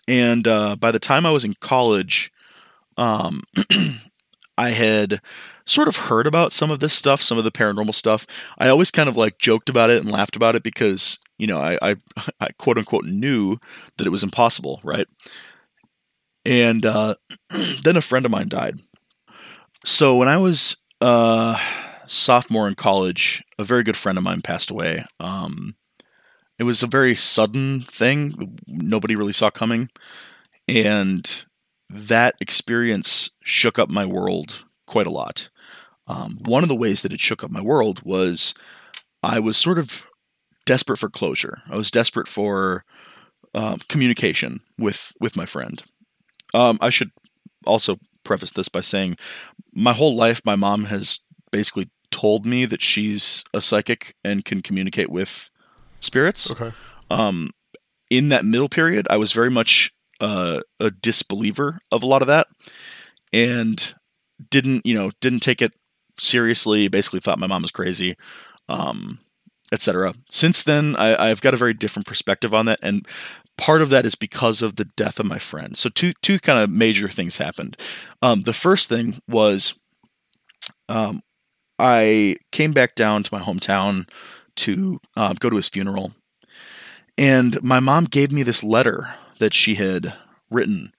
And by the time I was in college, I had sort of heard about some of this stuff, some of the paranormal stuff. I always kind of like joked about it and laughed about it because, you know, I quote unquote knew that it was impossible, right? And then a friend of mine died. So when I was sophomore in college, a very good friend of mine passed away. It was a very sudden thing. Nobody really saw coming. And that experience shook up my world quite a lot. One of the ways that it shook up my world was I was sort of desperate for closure. I was desperate for communication with my friend. I should also preface this by saying my whole life, my mom has basically told me that she's a psychic and can communicate with spirits. Okay. In that middle period, I was very much a disbeliever of a lot of that, and didn't take it seriously. Basically thought my mom was crazy, etc. Since then, I've got a very different perspective on that. And part of that is because of the death of my friend. So two kind of major things happened. The first thing was, I came back down to my hometown to go to his funeral. And my mom gave me this letter that she had written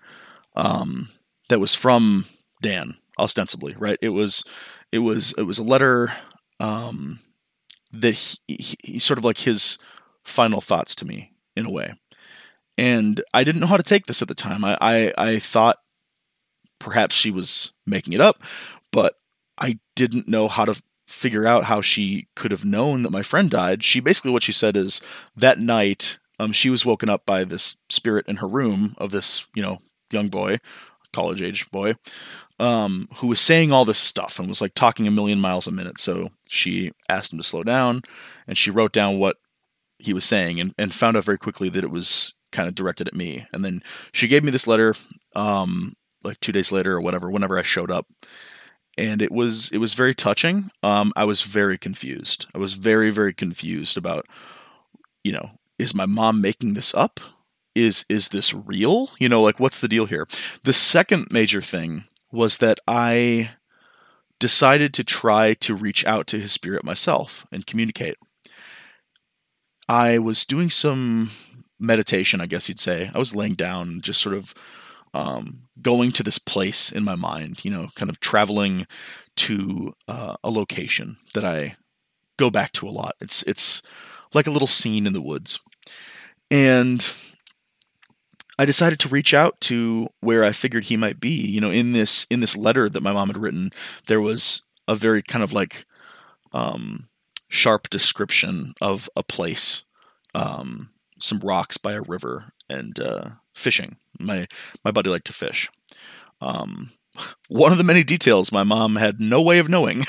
that was from Dan, ostensibly, right? It was a letter that he sort of like his final thoughts to me in a way. And I didn't know how to take this at the time. I thought perhaps she was making it up, but I didn't know how to figure out how she could have known that my friend died. She basically, what she said is that night she was woken up by this spirit in her room of this, young boy, college age boy, who was saying all this stuff and was like talking a million miles a minute. So she asked him to slow down, and she wrote down what he was saying and found out very quickly that it was kind of directed at me. And then she gave me this letter, like 2 days later or whatever, whenever I showed up. And it was very touching. I was very confused. I was very, very confused about, is my mom making this up? Is this real? What's the deal here? The second major thing was that I decided to try to reach out to his spirit myself and communicate. I was doing some meditation, I guess you'd say. I was laying down, just sort of going to this place in my mind, kind of traveling to a location that I go back to a lot. It's like a little scene in the woods. And I decided to reach out to where I figured he might be. In this letter that my mom had written, there was a very kind of like sharp description of a place, some rocks by a river, and fishing. My buddy liked to fish. One of the many details my mom had no way of knowing.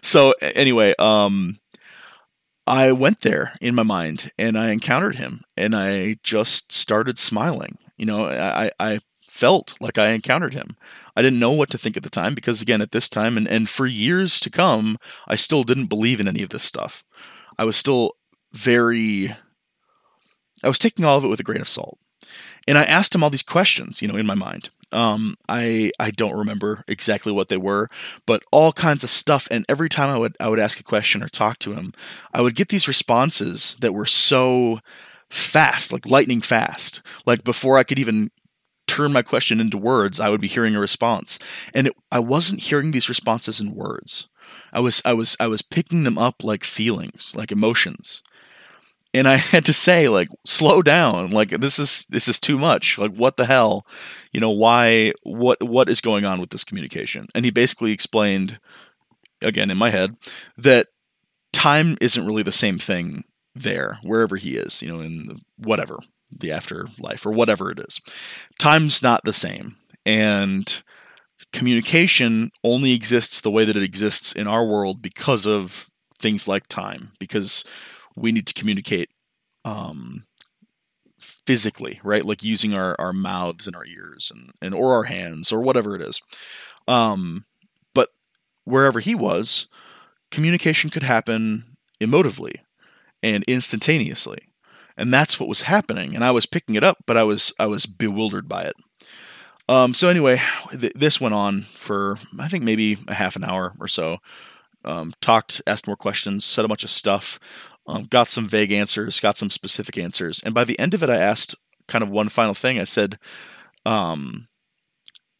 So anyway, I went there in my mind, and I encountered him, and I just started smiling. I felt like I encountered him. I didn't know what to think at the time because, again, at this time and for years to come, I still didn't believe in any of this stuff. I was still I was taking all of it with a grain of salt. And I asked him all these questions, in my mind. I don't remember exactly what they were, but all kinds of stuff. And every time I would ask a question or talk to him, I would get these responses that were so fast, like lightning fast. Like before I could even turn my question into words, I would be hearing a response. And I wasn't hearing these responses in words. I was picking them up like feelings, like emotions. And I had to say, like, slow down. Like, this is too much. Like, what the hell? Why? What is going on with this communication? And he basically explained, again in my head, that time isn't really the same thing there, wherever he is. The afterlife or whatever it is, time's not the same. And communication only exists the way that it exists in our world because of things like time, because we need to communicate physically, right? Like using our mouths and our ears and or our hands or whatever it is. But wherever he was, communication could happen emotively and instantaneously. And that's what was happening. And I was picking it up, but I was bewildered by it. So anyway, this went on for, I think, maybe a half an hour or so. Talked, asked more questions, said a bunch of stuff, got some vague answers, got some specific answers. And by the end of it, I asked kind of one final thing. I said,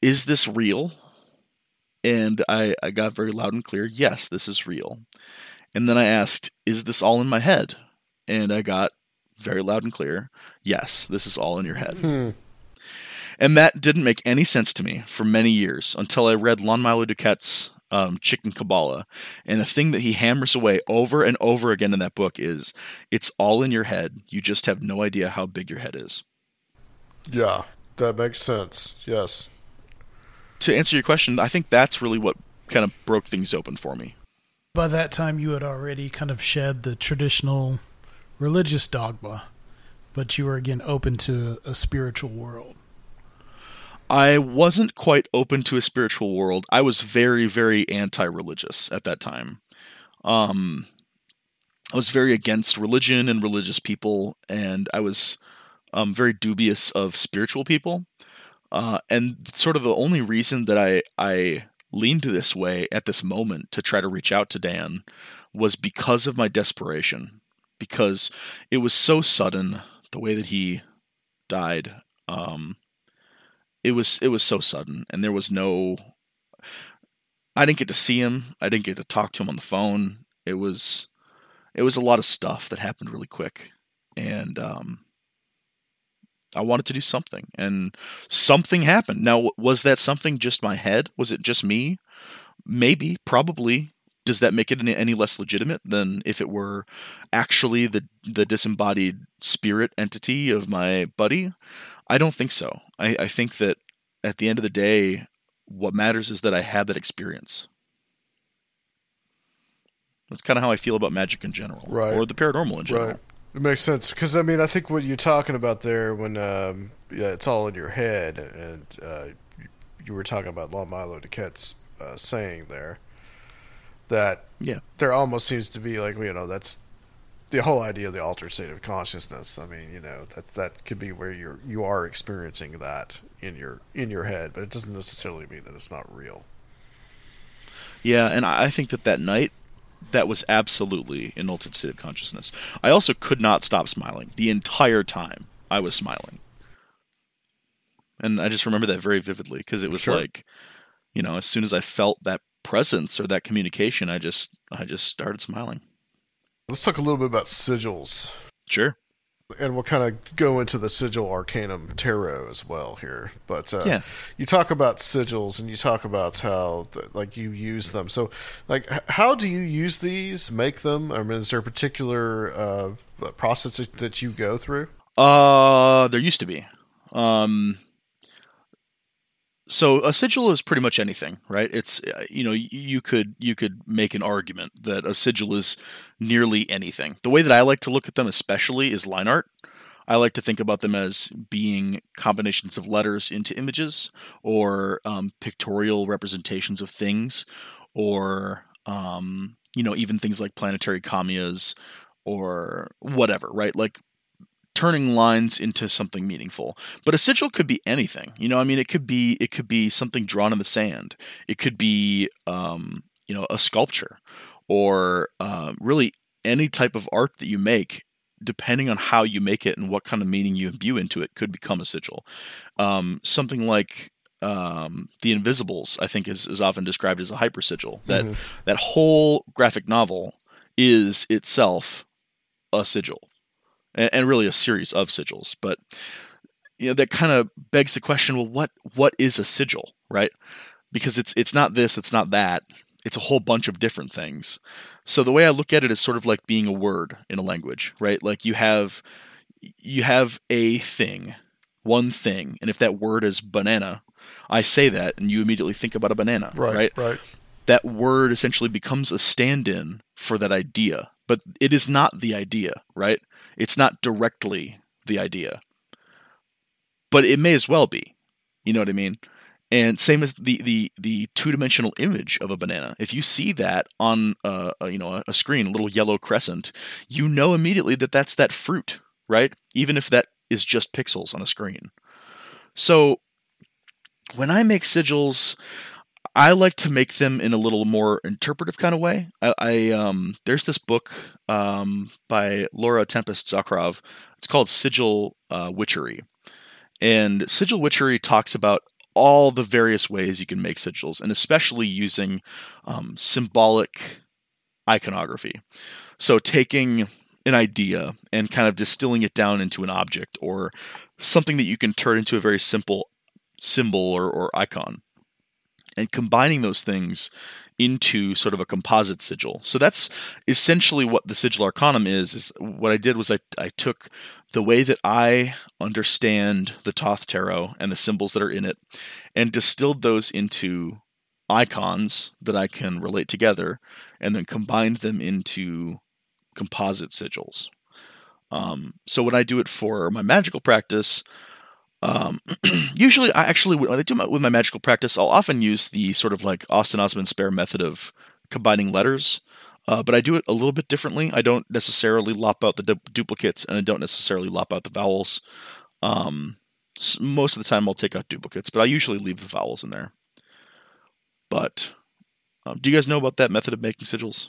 is this real? And I got very loud and clear, yes, this is real. And then I asked, is this all in my head? And I got very loud and clear, yes, this is all in your head. And that didn't make any sense to me for many years until I read Lon-Milo Duquette's Chicken Kabbalah. And the thing that he hammers away over and over again in that book is it's all in your head. You just have no idea how big your head is. Yeah, that makes sense. Yes. To answer your question, I think that's really what kind of broke things open for me. By that time, you had already kind of shed the traditional religious dogma, but you were again open to a spiritual world. I wasn't quite open to a spiritual world. I was very, very anti-religious at that time. I was very against religion and religious people, and I was very dubious of spiritual people. And sort of the only reason that I leaned this way at this moment to try to reach out to Dan was because of my desperation, because it was so sudden the way that he died. It was so sudden, and there was no, I didn't get to see him. I didn't get to talk to him on the phone. It was a lot of stuff that happened really quick, and I wanted to do something, and something happened. Now, was that something just my head? Was it just me? Maybe, probably. Does that make it any less legitimate than if it were actually the disembodied spirit entity of my buddy? I don't think so. I think that at the end of the day, what matters is that I had that experience. That's kind of how I feel about magic in general, right? Or the paranormal in general. Right. It makes sense, because I mean, I think what you're talking about there when it's all in your head, and you were talking about Lon-Milo Duquette's saying there that there almost seems to be like, that's the whole idea of the altered state of consciousness. I mean, that could be where you are experiencing that in your head, but it doesn't necessarily mean that it's not real. Yeah, and I think that night, that was absolutely an altered state of consciousness. I also could not stop smiling the entire time. I was smiling, and I just remember that very vividly because it was like, as soon as I felt that presence or that communication, I just started smiling. Let's talk a little bit about sigils. Sure. And we'll kind of go into the Sigil Arcanum Tarot as well here. But You talk about sigils, and you talk about how you use them. So how do you use these, make them? I mean, is there a particular process that you go through? There used to be. So a sigil is pretty much anything, right? It's, you could make an argument that a sigil is nearly anything. The way that I like to look at them especially is line art. I like to think about them as being combinations of letters into images, or pictorial representations of things, or, even things like planetary kamias or whatever, right? Like, turning lines into something meaningful. But a sigil could be anything. It could be something drawn in the sand. It could be, a sculpture, or really any type of art that you make, depending on how you make it and what kind of meaning you imbue into it, could become a sigil. Something like The Invisibles, I think, is often described as a hyper sigil. That whole graphic novel is itself a sigil. And really a series of sigils. But that kind of begs the question, well, what is a sigil, right? Because it's not this, it's not that. It's a whole bunch of different things. So the way I look at it is sort of like being a word in a language, right? Like you have a thing, one thing, and if that word is banana, I say that and you immediately think about a banana, right? That word essentially becomes a stand-in for that idea, but it is not the idea, right? It's not directly the idea, but it may as well be, you know what I mean? And same as the two-dimensional image of a banana. If you see that on a screen, a little yellow crescent, you know immediately that that's that fruit, right? Even if that is just pixels on a screen. So when I make sigils, I like to make them in a little more interpretive kind of way. I there's this book by Laura Tempest Zakrov. It's called Sigil Witchery. And Sigil Witchery talks about all the various ways you can make sigils, and especially using symbolic iconography. So taking an idea and kind of distilling it down into an object or something that you can turn into a very simple symbol or icon, and combining those things into sort of a composite sigil. So that's essentially what the Sigil Arcanum is what I did was I took the way that I understand the Thoth Tarot and the symbols that are in it and distilled those into icons that I can relate together and then combined them into composite sigils. So when I do it for my magical practice, usually when I do with my magical practice, I'll often use the sort of like Austin Osman Spare method of combining letters, but I do it a little bit differently. I don't necessarily lop out the duplicates, and I don't necessarily lop out the vowels. Most of the time I'll take out duplicates, but I usually leave the vowels in there. But do you guys know about that method of making sigils?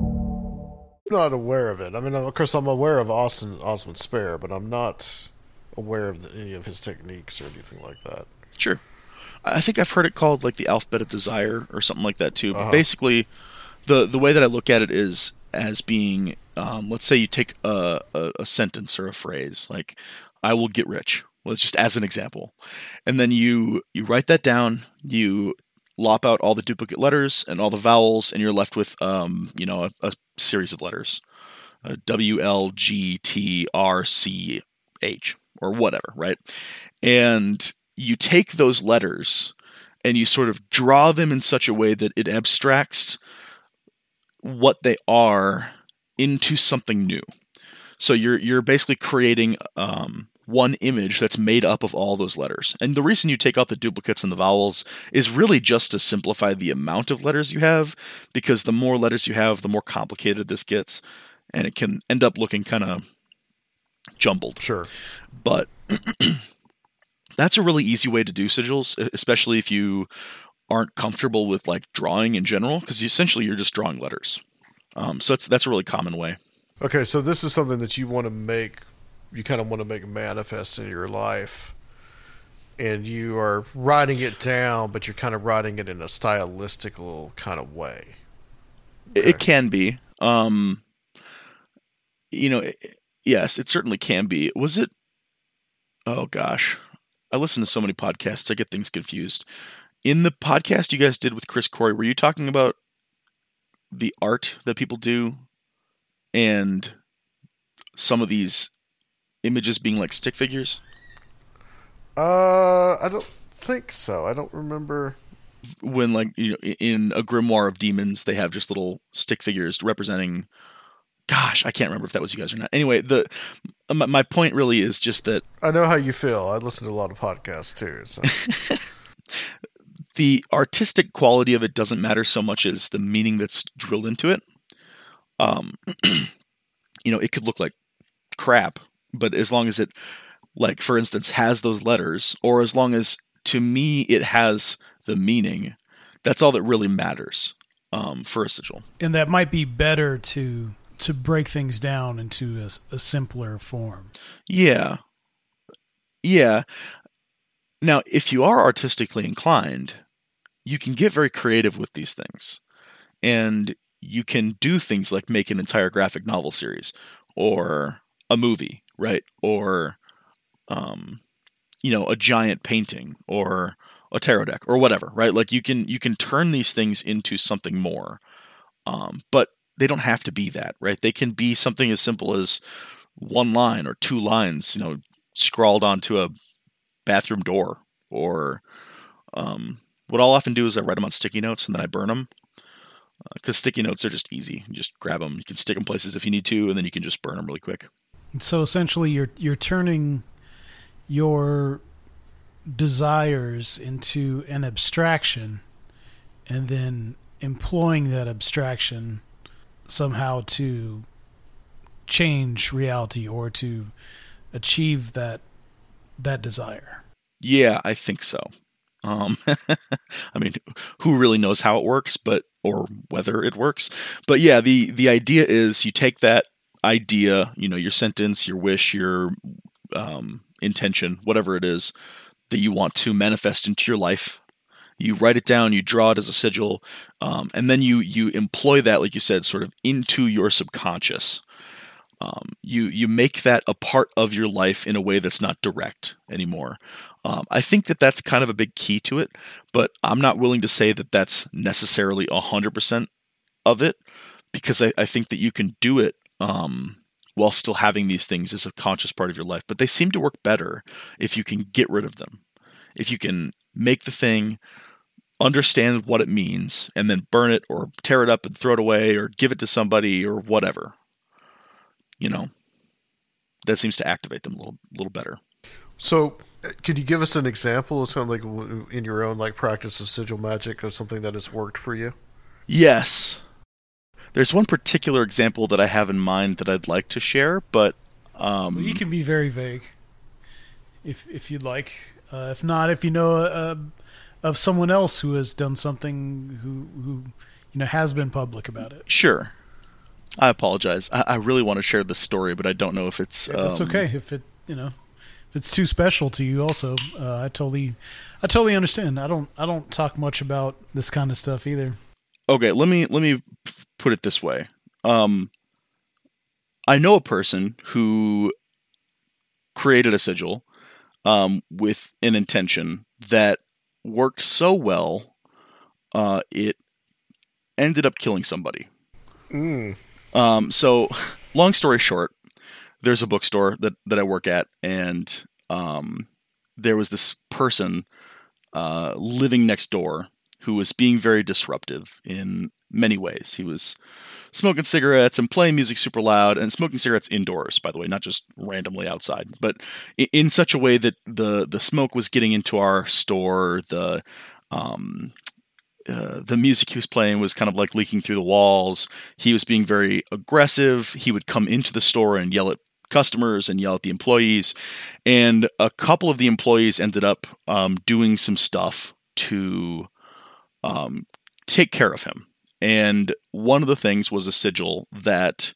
Not aware of it. I mean, of course, I'm aware of Osman Spare, but I'm not aware of any of his techniques or anything like that. Sure. I think I've heard it called like the alphabet of desire or something like that too. But basically, the way that I look at it is as being, let's say you take a sentence or a phrase like "I will get rich." Well, it's just as an example, and then you write that down. You lop out all the duplicate letters and all the vowels, and you're left with a series of letters, W, L, G, T, R, C, H, or whatever, right? And you take those letters and you sort of draw them in such a way that it abstracts what they are into something new. So you're basically creating one image that's made up of all those letters. And the reason you take out the duplicates and the vowels is really just to simplify the amount of letters you have, because the more letters you have, the more complicated this gets, and it can end up looking kind of jumbled. Sure. But that's a really easy way to do sigils, especially if you aren't comfortable with like drawing in general, because essentially you're just drawing letters. So that's a really common way. Okay, so this is something that you want to make. You kind of want to make manifest in your life, and you are writing it down, but you're kind of writing it in a stylistical kind of way. Okay. It can be, yes, it certainly can be. Was it? Oh gosh, I listen to so many podcasts. I get things confused. In the podcast you guys did with Chris Corey, were you talking about the art that people do and some of these images being like stick figures? I don't think so. I don't remember. When in a Grimoire of Demons, they have just little stick figures representing, gosh, I can't remember if that was you guys or not. Anyway, my point really is just that I know how you feel. I listen to a lot of podcasts too. So. The artistic quality of it doesn't matter so much as the meaning that's drilled into it. It could look like crap, but as long as it, like, for instance, has those letters, or as long as, to me, it has the meaning, that's all that really matters for a sigil. And that might be better to break things down into a simpler form. Yeah. Now, if you are artistically inclined, you can get very creative with these things. And you can do things like make an entire graphic novel series or a movie, right? Or, a giant painting or a tarot deck or whatever, right? Like you can turn these things into something more, but they don't have to be that, right? They can be something as simple as one line or two lines, scrawled onto a bathroom door, or what I'll often do is I write them on sticky notes and then I burn them, because sticky notes are just easy. You just grab them. You can stick them places if you need to, and then you can just burn them really quick. So essentially you're turning your desires into an abstraction and then employing that abstraction somehow to change reality or to achieve that desire. Yeah, I think so. I mean, who really knows how it works, or whether it works, but yeah, the idea is you take that idea, your sentence, your wish, your, intention, whatever it is that you want to manifest into your life, you write it down, you draw it as a sigil. And then you employ that, like you said, sort of into your subconscious. You make that a part of your life in a way that's not direct anymore. I think that that's kind of a big key to it, but I'm not willing to say that that's necessarily 100% of it, because I think that you can do it while still having these things as a conscious part of your life. But they seem to work better if you can get rid of them, if you can make the thing, understand what it means, and then burn it or tear it up and throw it away or give it to somebody or whatever. That seems to activate them a little better. So could you give us an example of something like in your own practice of sigil magic or something that has worked for you? Yes. There's one particular example that I have in mind that I'd like to share, but... you can be very vague if you'd like. If not, if you know of someone else who has done something who has been public about it. Sure. I apologize. I really want to share this story, but I don't know if it's... That's okay. If it, if it's too special to you also, I totally understand. I don't talk much about this kind of stuff either. Okay. Let me put it this way. I know a person who created a sigil, with an intention that worked so well, it ended up killing somebody. Mm. So long story short, there's a bookstore that I work at, and there was this person living next door who was being very disruptive in many ways. He was smoking cigarettes and playing music super loud, and smoking cigarettes indoors, by the way, not just randomly outside, but in such a way that the smoke was getting into our store. The music he was playing was kind of like leaking through the walls. He was being very aggressive. He would come into the store and yell at customers and yell at the employees. And a couple of the employees ended up doing some stuff to take care of him. And one of the things was a sigil that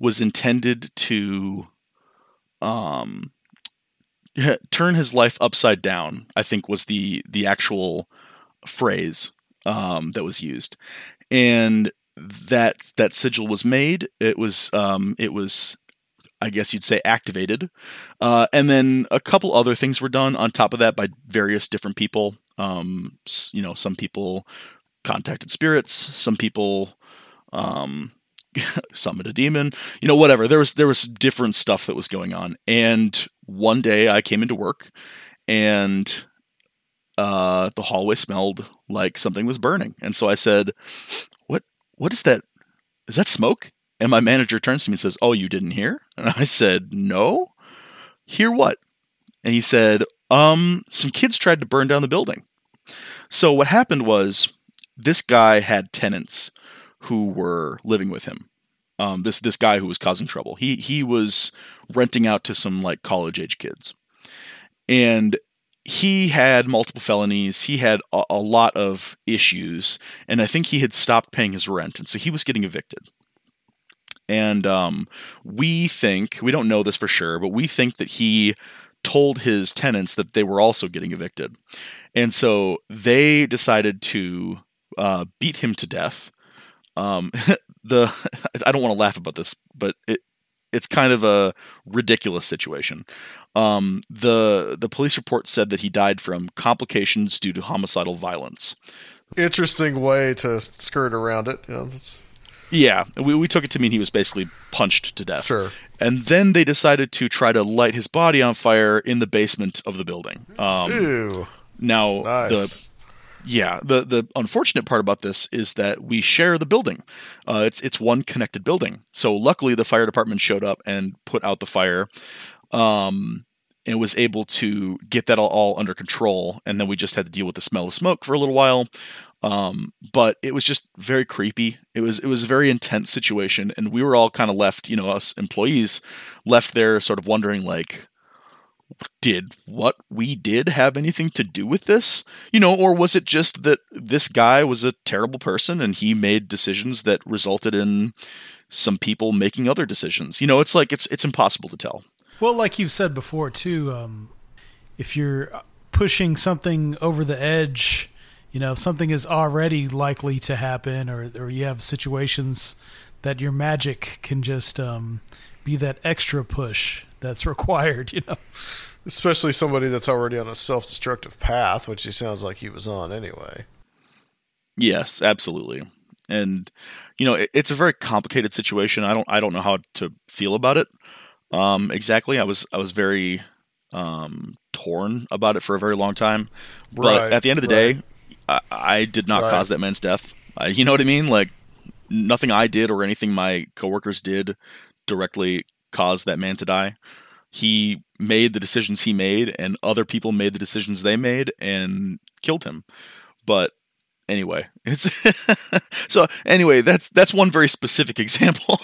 was intended to turn his life upside down, I think was the actual phrase that was used, and that sigil was made. It was, I guess you'd say, activated. And then a couple other things were done on top of that by various different people. Some people contacted spirits, some people, summoned a demon, whatever. There was different stuff that was going on. And one day I came into work, and the hallway smelled like something was burning. And so I said, what is that? Is that smoke? And my manager turns to me and says, "Oh, you didn't hear?" And I said, "No." "Hear what?" And he said, some kids tried to burn down the building." So what happened was, this guy had tenants who were living with him. This guy who was causing trouble, he was renting out to some college age kids, and he had multiple felonies. He had a lot of issues, and I think he had stopped paying his rent, and so he was getting evicted. And we don't know this for sure, but we think that he told his tenants that they were also getting evicted. And so they decided to beat him to death. I don't want to laugh about this, but it's kind of a ridiculous situation. The police report said that he died from complications due to homicidal violence. Interesting way to skirt around it. You know, yeah, we took it to mean he was basically punched to death. Sure. And then they decided to try to light his body on fire in the basement of the building. Ew. Now, nice. The unfortunate part about this is that we share the building. It's one connected building. So luckily the fire department showed up and put out the fire, and was able to get that all under control. And then we just had to deal with the smell of smoke for a little while. But it was just very creepy. It was a very intense situation. And we were all kind of left, us employees left there sort of wondering, like, did what we did have anything to do with this? Or was it just that this guy was a terrible person and he made decisions that resulted in some people making other decisions? It's like, it's impossible to tell. Well, like you've said before too, if you're pushing something over the edge, something is already likely to happen, or you have situations that your magic can just, be that extra push that's required, Especially somebody that's already on a self-destructive path, which he sounds like he was on anyway. Yes, absolutely. And, it's a very complicated situation. I don't know how to feel about it. Exactly. I was very torn about it for a very long time. But at the end of the day, I did not cause that man's death. You know what I mean? Like, nothing I did or anything my coworkers did directly caused that man to die. He made the decisions he made, and other people made the decisions they made and killed him. But anyway, that's one very specific example.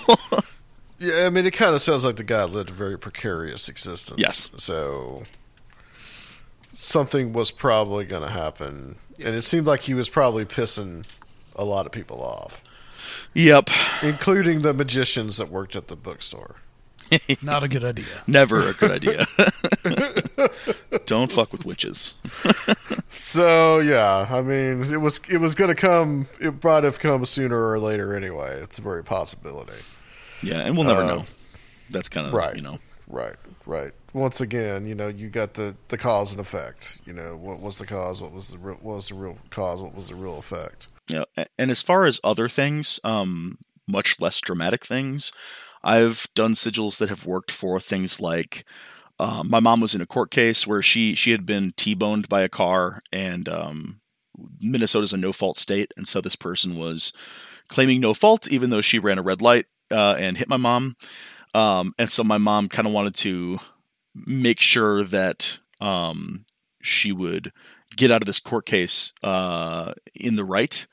Yeah. I mean, it kind of sounds like the guy lived a very precarious existence. Yes. So something was probably going to happen, and it seemed like he was probably pissing a lot of people off. Yep. Including the magicians that worked at the bookstore. Not a good idea. Never a good idea. Don't fuck with witches. So yeah, I mean, it was going to come. It might have come sooner or later anyway. It's a very possibility. Yeah, and we'll never know. That's kind of right. Once again, you got the cause and effect. What was the cause? What was the real cause? What was the real effect? Yeah, and as far as other things, much less dramatic things. I've done sigils that have worked for things like my mom was in a court case where she had been T-boned by a car, and Minnesota's a no-fault state. And so this person was claiming no fault, even though she ran a red light and hit my mom. And so my mom kind of wanted to make sure that she would get out of this court case in the right.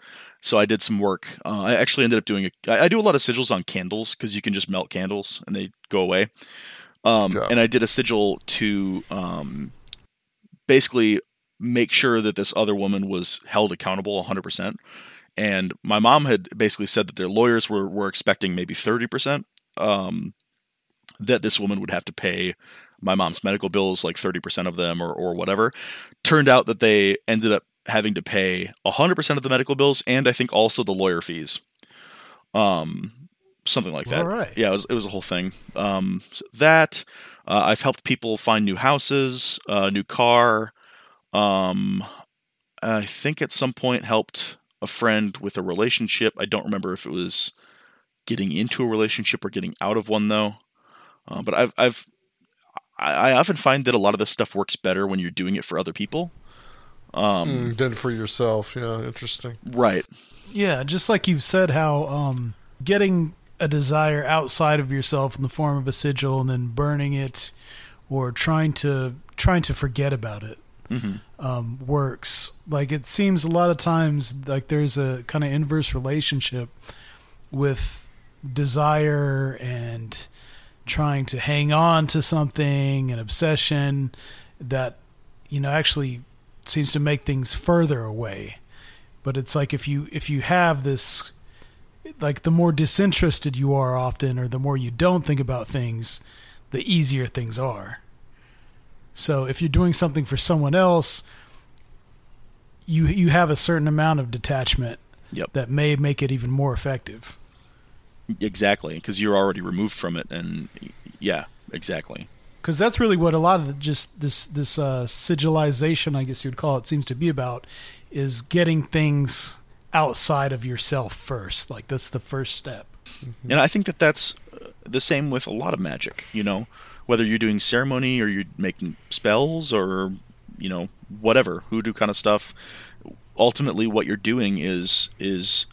So I did some work. I actually ended up doing I do a lot of sigils on candles because you can just melt candles and they go away. And I did a sigil to basically make sure that this other woman was held accountable 100%. And my mom had basically said that their lawyers were expecting maybe 30%, that this woman would have to pay my mom's medical bills, like 30% of them or whatever. Turned out that they ended up having to pay 100% of the medical bills, and I think also the lawyer fees, something like that. All right. Yeah, it was a whole thing. I've helped people find new houses, a new car. I think at some point helped a friend with a relationship. I don't remember if it was getting into a relationship or getting out of one though. But I often find that a lot of this stuff works better when you're doing it for other people. Then for yourself. Yeah. Interesting. Right. Yeah. Just like you've said, how, getting a desire outside of yourself in the form of a sigil and then burning it or trying to forget about it, works. Like, it seems a lot of times like there's a kind of inverse relationship with desire and trying to hang on to something, an obsession that, actually seems to make things further away. But it's like, if you have this, like, the more disinterested you are often, or the more you don't think about things, the easier things are. So if you're doing something for someone else, you have a certain amount of detachment that may make it even more effective. Exactly, because you're already removed from it, and yeah, exactly. Because that's really what a lot of this sigilization, I guess you'd call it, seems to be about, is getting things outside of yourself first. Like, that's the first step. Mm-hmm. And I think that that's the same with a lot of magic, you know, whether you're doing ceremony or you're making spells or, you know, whatever, hoodoo kind of stuff. Ultimately, what you're doing is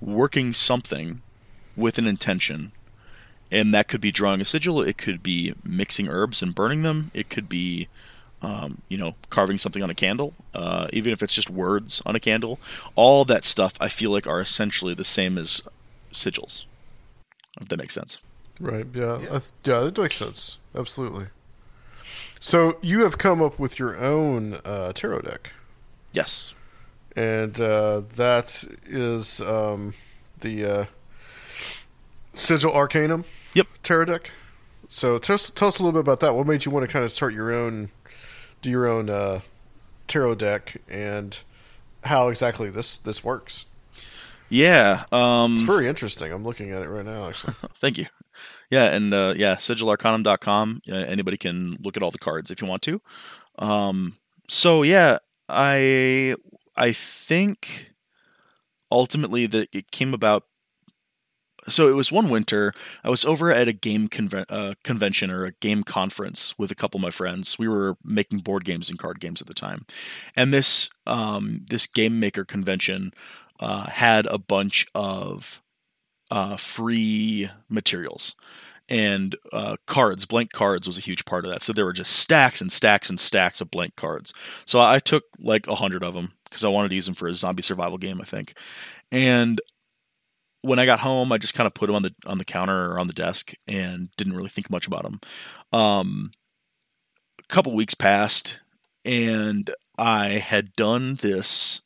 working something with an intention. And that could be drawing a sigil. It could be mixing herbs and burning them. It could be, you know, carving something on a candle, even if it's just words on a candle. All that stuff, I feel like, are essentially the same as sigils, if that makes sense. Right, yeah. Yeah, that makes sense. Absolutely. So you have come up with your own tarot deck. Yes. And that is the Sigil Arcanum. Yep. Tarot deck. So tell us a little bit about that. What made you want to kind of start your own tarot deck, and how exactly this works? Yeah. It's very interesting. I'm looking at it right now, actually. Thank you. Yeah. And sigilarcanum.com. Anybody can look at all the cards if you want to. So yeah, I think ultimately that it came about. So it was one winter. I was over at a game convention or a game conference with a couple of my friends. We were making board games and card games at the time, and this game maker convention had a bunch of free materials, and cards. Blank cards was a huge part of that. So there were just stacks and stacks and stacks of blank cards. So I took like 100 of them because I wanted to use them for a zombie survival game, I think, and. When I got home, I just kind of put them on the counter or on the desk and didn't really think much about them. A couple weeks passed, and I had done this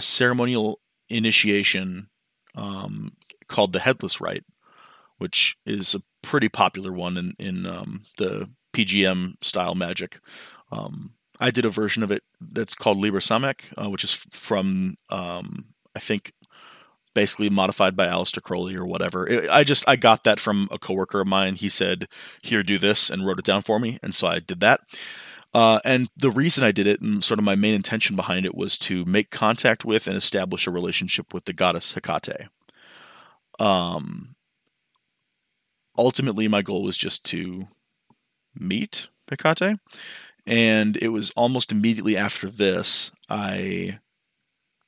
ceremonial initiation called the Headless Rite, which is a pretty popular one in the PGM style magic. I did a version of it that's called Liber Samek, which is from I think. Basically modified by Aleister Crowley or whatever. I got that from a coworker of mine. He said, here, do this, and wrote it down for me. And so I did that. And the reason I did it, and sort of my main intention behind it, was to make contact with and establish a relationship with the goddess Hekate. Ultimately, my goal was just to meet Hekate. And it was almost immediately after this, I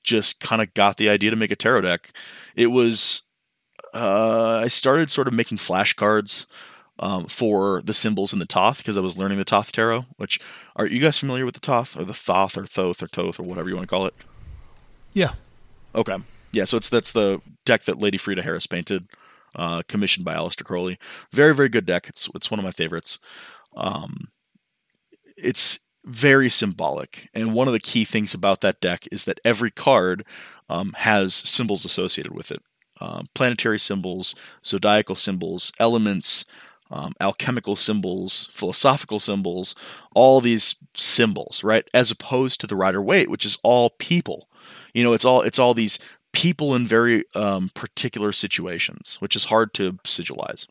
just kind of got the idea to make a tarot deck. It was, I started sort of making flashcards for the symbols in the Thoth, because I was learning the Thoth tarot, which, are you guys familiar with the Thoth, or the Thoth, or Thoth, or Toth, or whatever you want to call it? Yeah. Okay. Yeah, so that's the deck that Lady Frida Harris painted, commissioned by Aleister Crowley. Very, very good deck. It's one of my favorites. It's very symbolic, and one of the key things about that deck is that every card has symbols associated with it. Planetary symbols, zodiacal symbols, elements, alchemical symbols, philosophical symbols, all these symbols, right? As opposed to the Rider-Waite, which is all people. You know, it's all these people in very particular situations, which is hard to sigilize.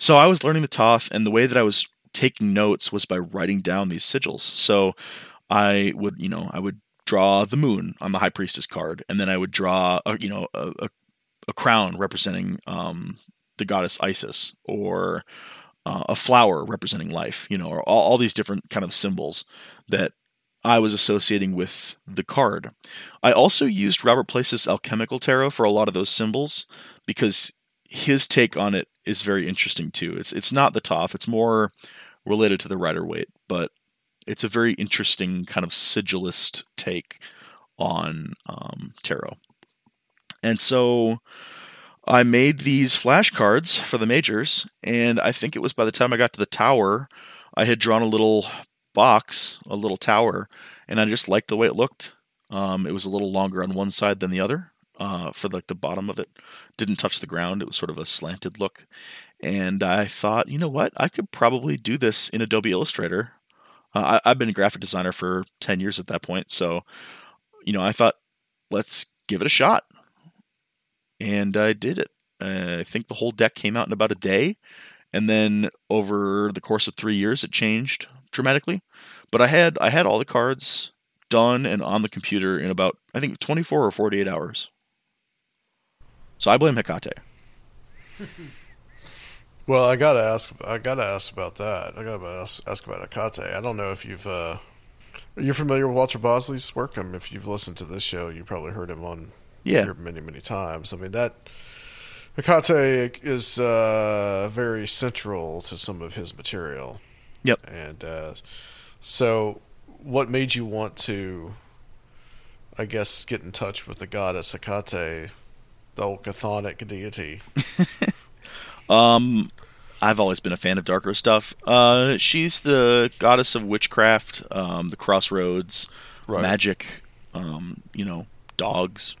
So I was learning the Thoth, and the way that I was taking notes was by writing down these sigils. So I would draw the moon on the High Priestess card, and then I would draw a crown representing the goddess Isis, or a flower representing life, or all these different kind of symbols that I was associating with the card. I also used Robert Place's Alchemical Tarot for a lot of those symbols, because his take on it is very interesting too. It's not the Thoth, it's more related to the Rider-Waite, but it's a very interesting kind of sigilist take on tarot. And so I made these flashcards for the majors, and I think it was by the time I got to the tower, I had drawn a little box, a little tower, and I just liked the way it looked. It was a little longer on one side than the other. For like the bottom of it, didn't touch the ground. It was sort of a slanted look, And I thought, you know what? I could probably do this in Adobe Illustrator. I've been a graphic designer for 10 years at that point. So, you know, I thought, let's give it a shot. And I did it. I think the whole deck came out in about a day. And then over the course of 3 years, it changed dramatically. But I had all the cards done and on the computer in about, I think, 24 or 48 hours. So I blame Hekate. Well, I gotta ask about that. I gotta ask about Hekate. I don't know if you're familiar with Walter Bosley's work. I mean, if you've listened to this show, you probably heard him on here many times. I mean, that Hekate is very central to some of his material. Yep. And so, what made you want to, I guess, get in touch with the goddess Hekate, the old chthonic deity? I've always been a fan of darker stuff. She's the goddess of witchcraft, the crossroads, right, magic, dogs.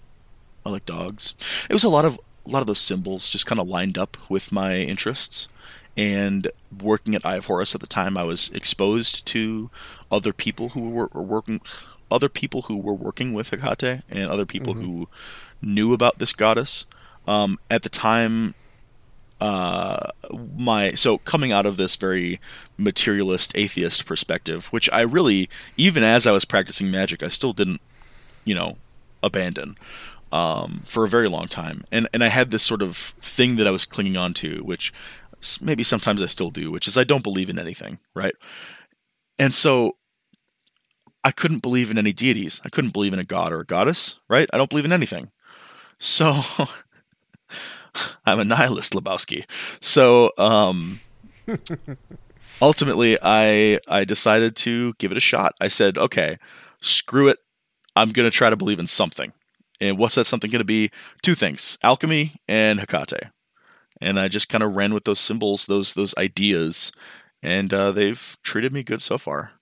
I like dogs. It was a lot of those symbols just kind of lined up with my interests. And working at Eye of Horus at the time, I was exposed to other people who were working with Hekate, and other people who knew about this goddess. At the time, coming out of this very materialist atheist perspective, which I really, even as I was practicing magic, I still didn't, abandon, for a very long time. And I had this sort of thing that I was clinging on to, which maybe sometimes I still do, which is I don't believe in anything. Right. And so I couldn't believe in any deities. I couldn't believe in a god or a goddess, right? I don't believe in anything. So I'm a nihilist, Lebowski. So ultimately, I decided to give it a shot. I said, okay, screw it. I'm going to try to believe in something. And what's that something going to be? Two things, alchemy and Hekate. And I just kind of ran with those symbols, those ideas, and they've treated me good so far.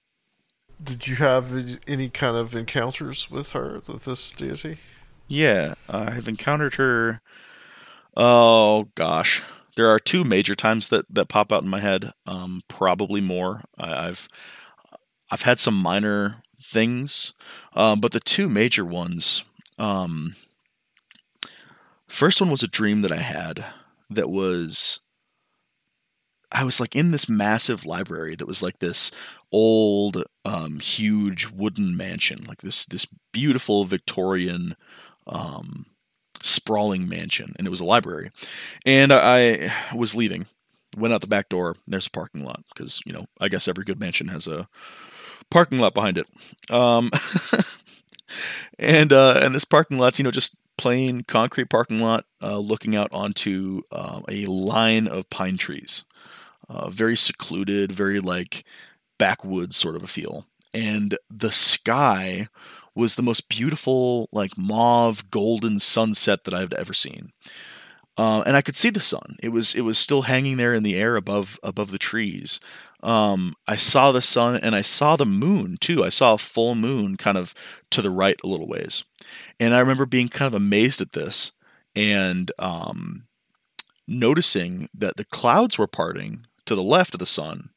Did you have any kind of encounters with her, with this deity? Yeah, I've encountered her... Oh, gosh. There are two major times that pop out in my head, probably more. I've had some minor things, but the two major ones... first one was a dream that I had that was... I was like in this massive library that was like this old, huge wooden mansion, like this beautiful Victorian... sprawling mansion, and it was a library. And I was leaving, went out the back door, and there's a parking lot, because, I guess every good mansion has a parking lot behind it. And this parking lot's, just plain concrete parking lot, looking out onto a line of pine trees. Very secluded, very like backwoods sort of a feel. And the sky was the most beautiful, like mauve golden sunset that I've ever seen. And I could see the sun. It was still hanging there in the air above the trees. I saw the sun, and I saw the moon too. I saw a full moon kind of to the right a little ways. And I remember being kind of amazed at this and noticing that the clouds were parting to the left of the sun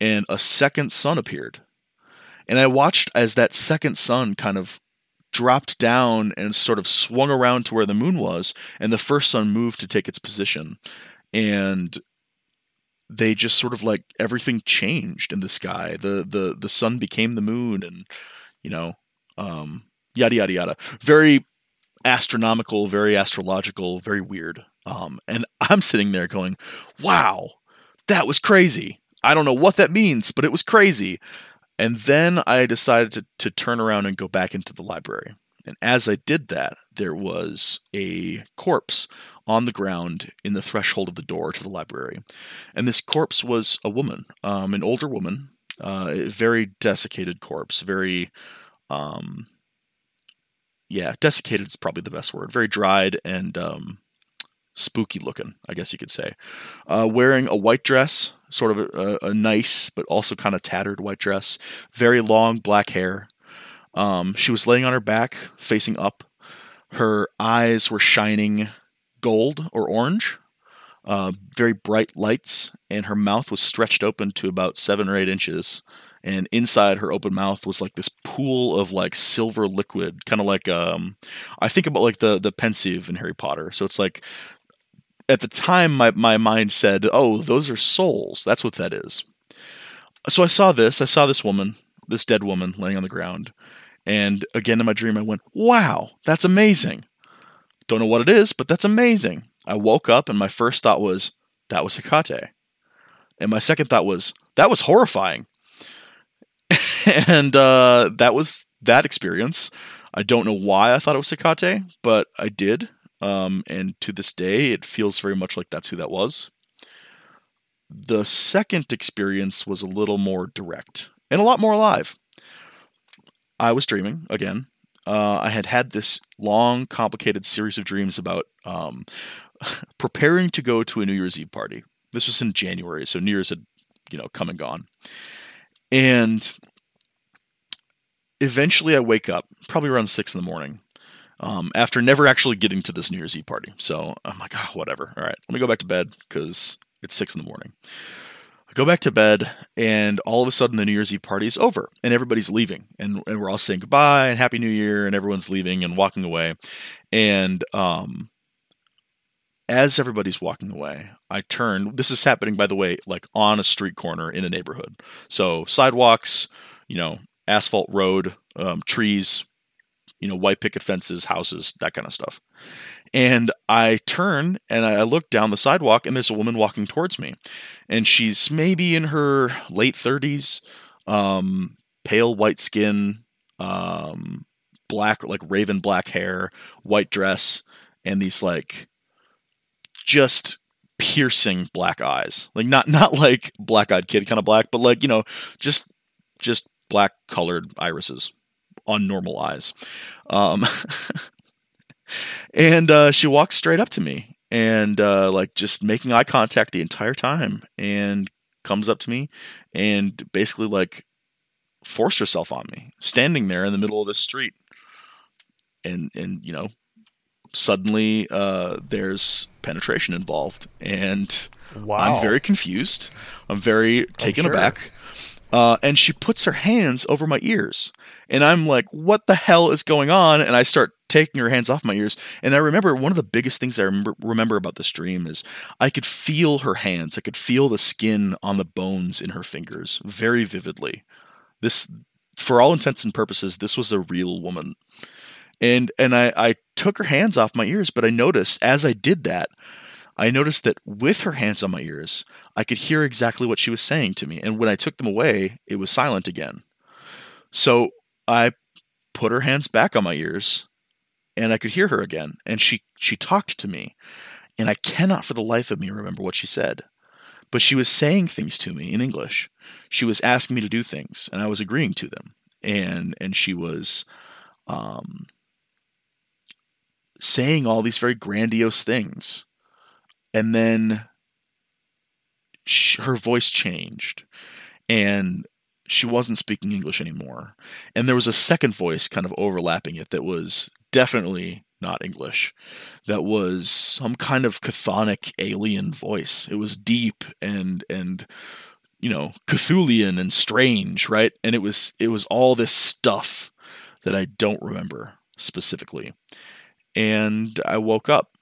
and a second sun appeared. And I watched as that second sun kind of dropped down and sort of swung around to where the moon was, and the first sun moved to take its position. And they just sort of like everything changed in the sky. The sun became the moon, and yada yada yada. Very astronomical, very astrological, very weird. And I'm sitting there going, "Wow, that was crazy. I don't know what that means, but it was crazy." And then I decided to turn around and go back into the library. And as I did that, there was a corpse on the ground in the threshold of the door to the library. And this corpse was a woman, an older woman, a very desiccated corpse, very, desiccated is probably the best word, very dried and spooky looking, I guess you could say, wearing a white dress. Sort of a nice, but also kind of tattered white dress, very long black hair. She was laying on her back, facing up. Her eyes were shining gold or orange. very bright lights, and her mouth was stretched open to about 7 or 8 inches. And inside her open mouth was like this pool of like silver liquid, kind of like, I think about like the pensieve in Harry Potter. So it's like, at the time my mind said, oh, those are souls. That's what that is. So I saw this woman, this dead woman laying on the ground. And again, in my dream, I went, wow, that's amazing. Don't know what it is, but that's amazing. I woke up and my first thought was, that was Hekate. And my second thought was, that was horrifying. And that was that experience. I don't know why I thought it was Hekate, but I did. And to this day, it feels very much like that's who that was. The second experience was a little more direct and a lot more alive. I was dreaming again. I had this long, complicated series of dreams about preparing to go to a New Year's Eve party. This was in January, so New Year's had, come and gone. And eventually I wake up, probably around 6 in the morning, after never actually getting to this New Year's Eve party. So I'm like, oh, whatever. All right, let me go back to bed because it's 6 in the morning. I go back to bed, and all of a sudden the New Year's Eve party is over and everybody's leaving, and we're all saying goodbye and Happy New Year, and everyone's leaving and walking away. And, as everybody's walking away, I turn. This is happening, by the way, like on a street corner in a neighborhood. So sidewalks, asphalt road, trees, white picket fences, houses, that kind of stuff. And I turn and I look down the sidewalk, and there's a woman walking towards me, and she's maybe in her late 30s, pale white skin, black, like raven black hair, white dress, and these like just piercing black eyes. Like not like black-eyed kid kind of black, but like, just black colored irises on normal eyes. And she walks straight up to me and like just making eye contact the entire time, and comes up to me and basically like forced herself on me, standing there in the middle of the street. And suddenly there's penetration involved, and wow. I'm very confused. I'm very taken aback. And she puts her hands over my ears, and I'm like, what the hell is going on? And I start taking her hands off my ears. And I remember one of the biggest things I remember about this dream is I could feel her hands. I could feel the skin on the bones in her fingers very vividly. This, for all intents and purposes, this was a real woman. And I took her hands off my ears, but I noticed as I did that, with her hands on my ears, I could hear exactly what she was saying to me. And when I took them away, it was silent again. So I put her hands back on my ears, and I could hear her again. And she talked to me, and I cannot for the life of me remember what she said, but she was saying things to me in English. She was asking me to do things, and I was agreeing to them. And she was, saying all these very grandiose things. And then her voice changed, and she wasn't speaking English anymore. And there was a second voice kind of overlapping it that was definitely not English. That was some kind of chthonic alien voice. It was deep and Cthulian and strange, right? And it was all this stuff that I don't remember specifically. And I woke up,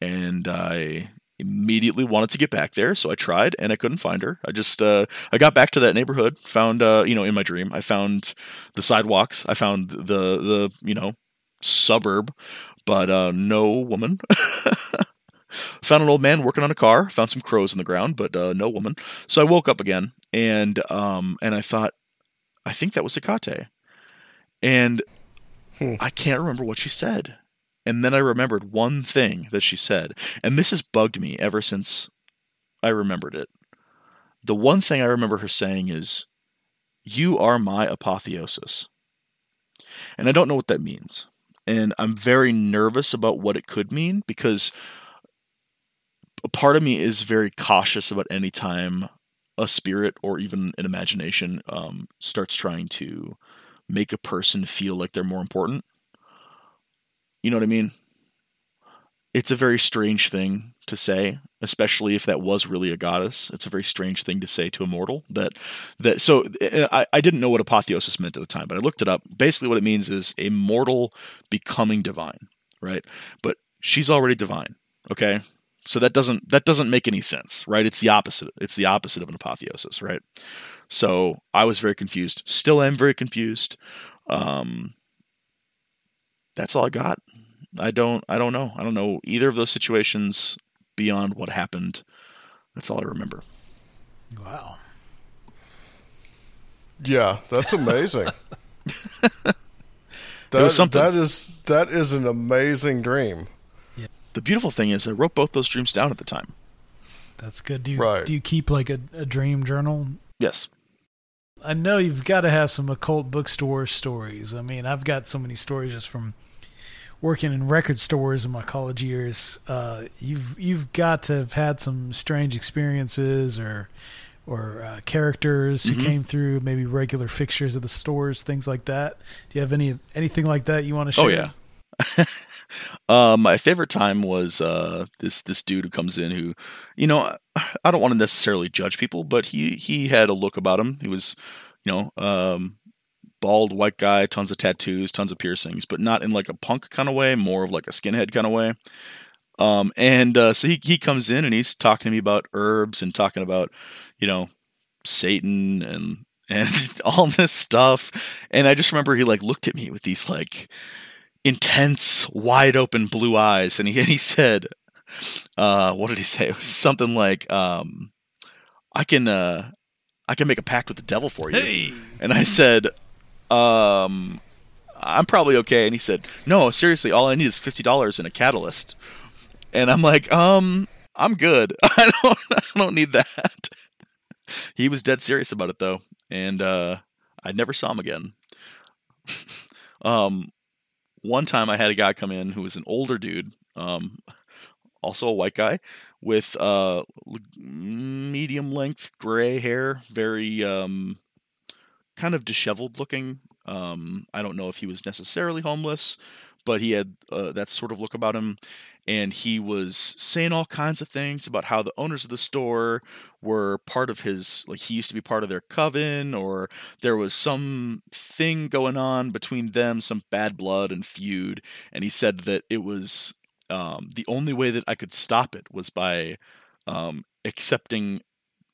and I immediately wanted to get back there. So I tried, and I couldn't find her. I just, I got back to that neighborhood, found, in my dream, I found the sidewalks. I found the suburb, but, no woman. Found an old man working on a car, found some crows in the ground, but, no woman. So I woke up again, and I thought, I think that was Hekate. And I can't remember what she said. And then I remembered one thing that she said. And this has bugged me ever since I remembered it. The one thing I remember her saying is, "You are my apotheosis." And I don't know what that means. And I'm very nervous about what it could mean, because a part of me is very cautious about any time a spirit or even an imagination starts trying to make a person feel like they're more important. You know what I mean? It's a very strange thing to say, especially if that was really a goddess. It's a very strange thing to say to a mortal. So I didn't know what apotheosis meant at the time, but I looked it up. Basically what it means is a mortal becoming divine, right? But she's already divine, okay? So that doesn't make any sense, right? It's the opposite. It's the opposite of an apotheosis, right? So I was very confused. Still am very confused. That's all I got. I don't know. I don't know either of those situations beyond what happened. That's all I remember. Wow. Yeah, that's amazing. That is an amazing dream. Yeah. The beautiful thing is I wrote both those dreams down at the time. That's good. Do you keep like a dream journal? Yes. I know you've got to have some occult bookstore stories. I mean, I've got so many stories just from working in record stores in my college years. You've got to have had some strange experiences or characters who came through, maybe regular fixtures of the stores, things like that. Do you have anything like that you want to share? Oh yeah. My favorite time was this dude who comes in who, you know, I don't want to necessarily judge people, but he had a look about him. He was, you know, bald white guy, tons of tattoos, tons of piercings, but not in like a punk kind of way, more of like a skinhead kind of way. So he comes in and he's talking to me about herbs and talking about, you know, Satan and all this stuff. And I just remember he like looked at me with these like intense, wide open blue eyes. And he said, what did he say? It was something like, I can make a pact with the devil for you. Hey. And I said, I'm probably okay. And he said, no, seriously, all I need is $50 and a catalyst. And I'm like, I'm good. I don't need that. He was dead serious about it though. And, I never saw him again. One time I had a guy come in who was an older dude, also a white guy, with medium length gray hair, very kind of disheveled looking. I don't know if he was necessarily homeless, but he had that sort of look about him. And he was saying all kinds of things about how the owners of the store were part of his, like he used to be part of their coven, or there was some thing going on between them, some bad blood and feud. And he said that it was the only way that I could stop it was by accepting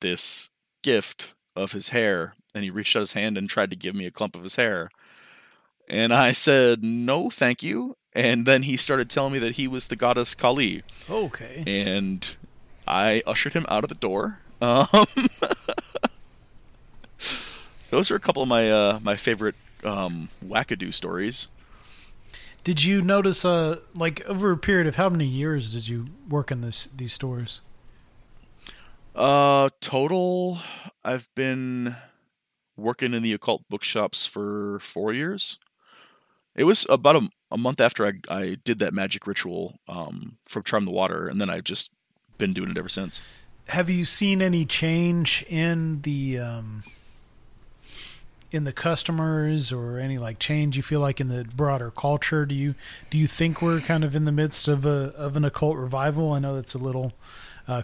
this gift of his hair. And he reached out his hand and tried to give me a clump of his hair. And I said, no, thank you. And then he started telling me that he was the goddess Kali. Okay. And I ushered him out of the door. Those are a couple of my my favorite wackadoo stories. Did you notice, like, over a period of how many years did you work in these stores? Total, I've been working in the occult bookshops for 4 years. It was about a month after I did that magic ritual from Charm the Water, and then I've just been doing it ever since. Have you seen any change in the customers, or any like change you feel like in the broader culture? Do you think we're kind of in the midst of an occult revival? I know that's a little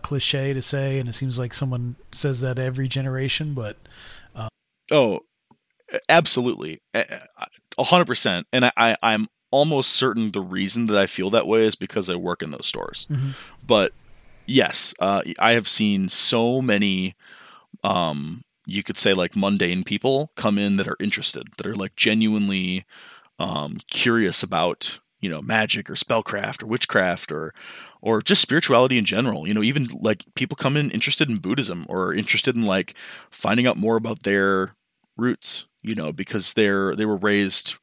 cliche to say, and it seems like someone says that every generation, but absolutely, 100%, and I'm almost certain the reason that I feel that way is because I work in those stores. Mm-hmm. But yes, I have seen so many, you could say like mundane people come in that are interested, that are like genuinely curious about, you know, magic or spellcraft or witchcraft or just spirituality in general. You know, even like people come in interested in Buddhism or interested in like finding out more about their roots, you know, because they were raised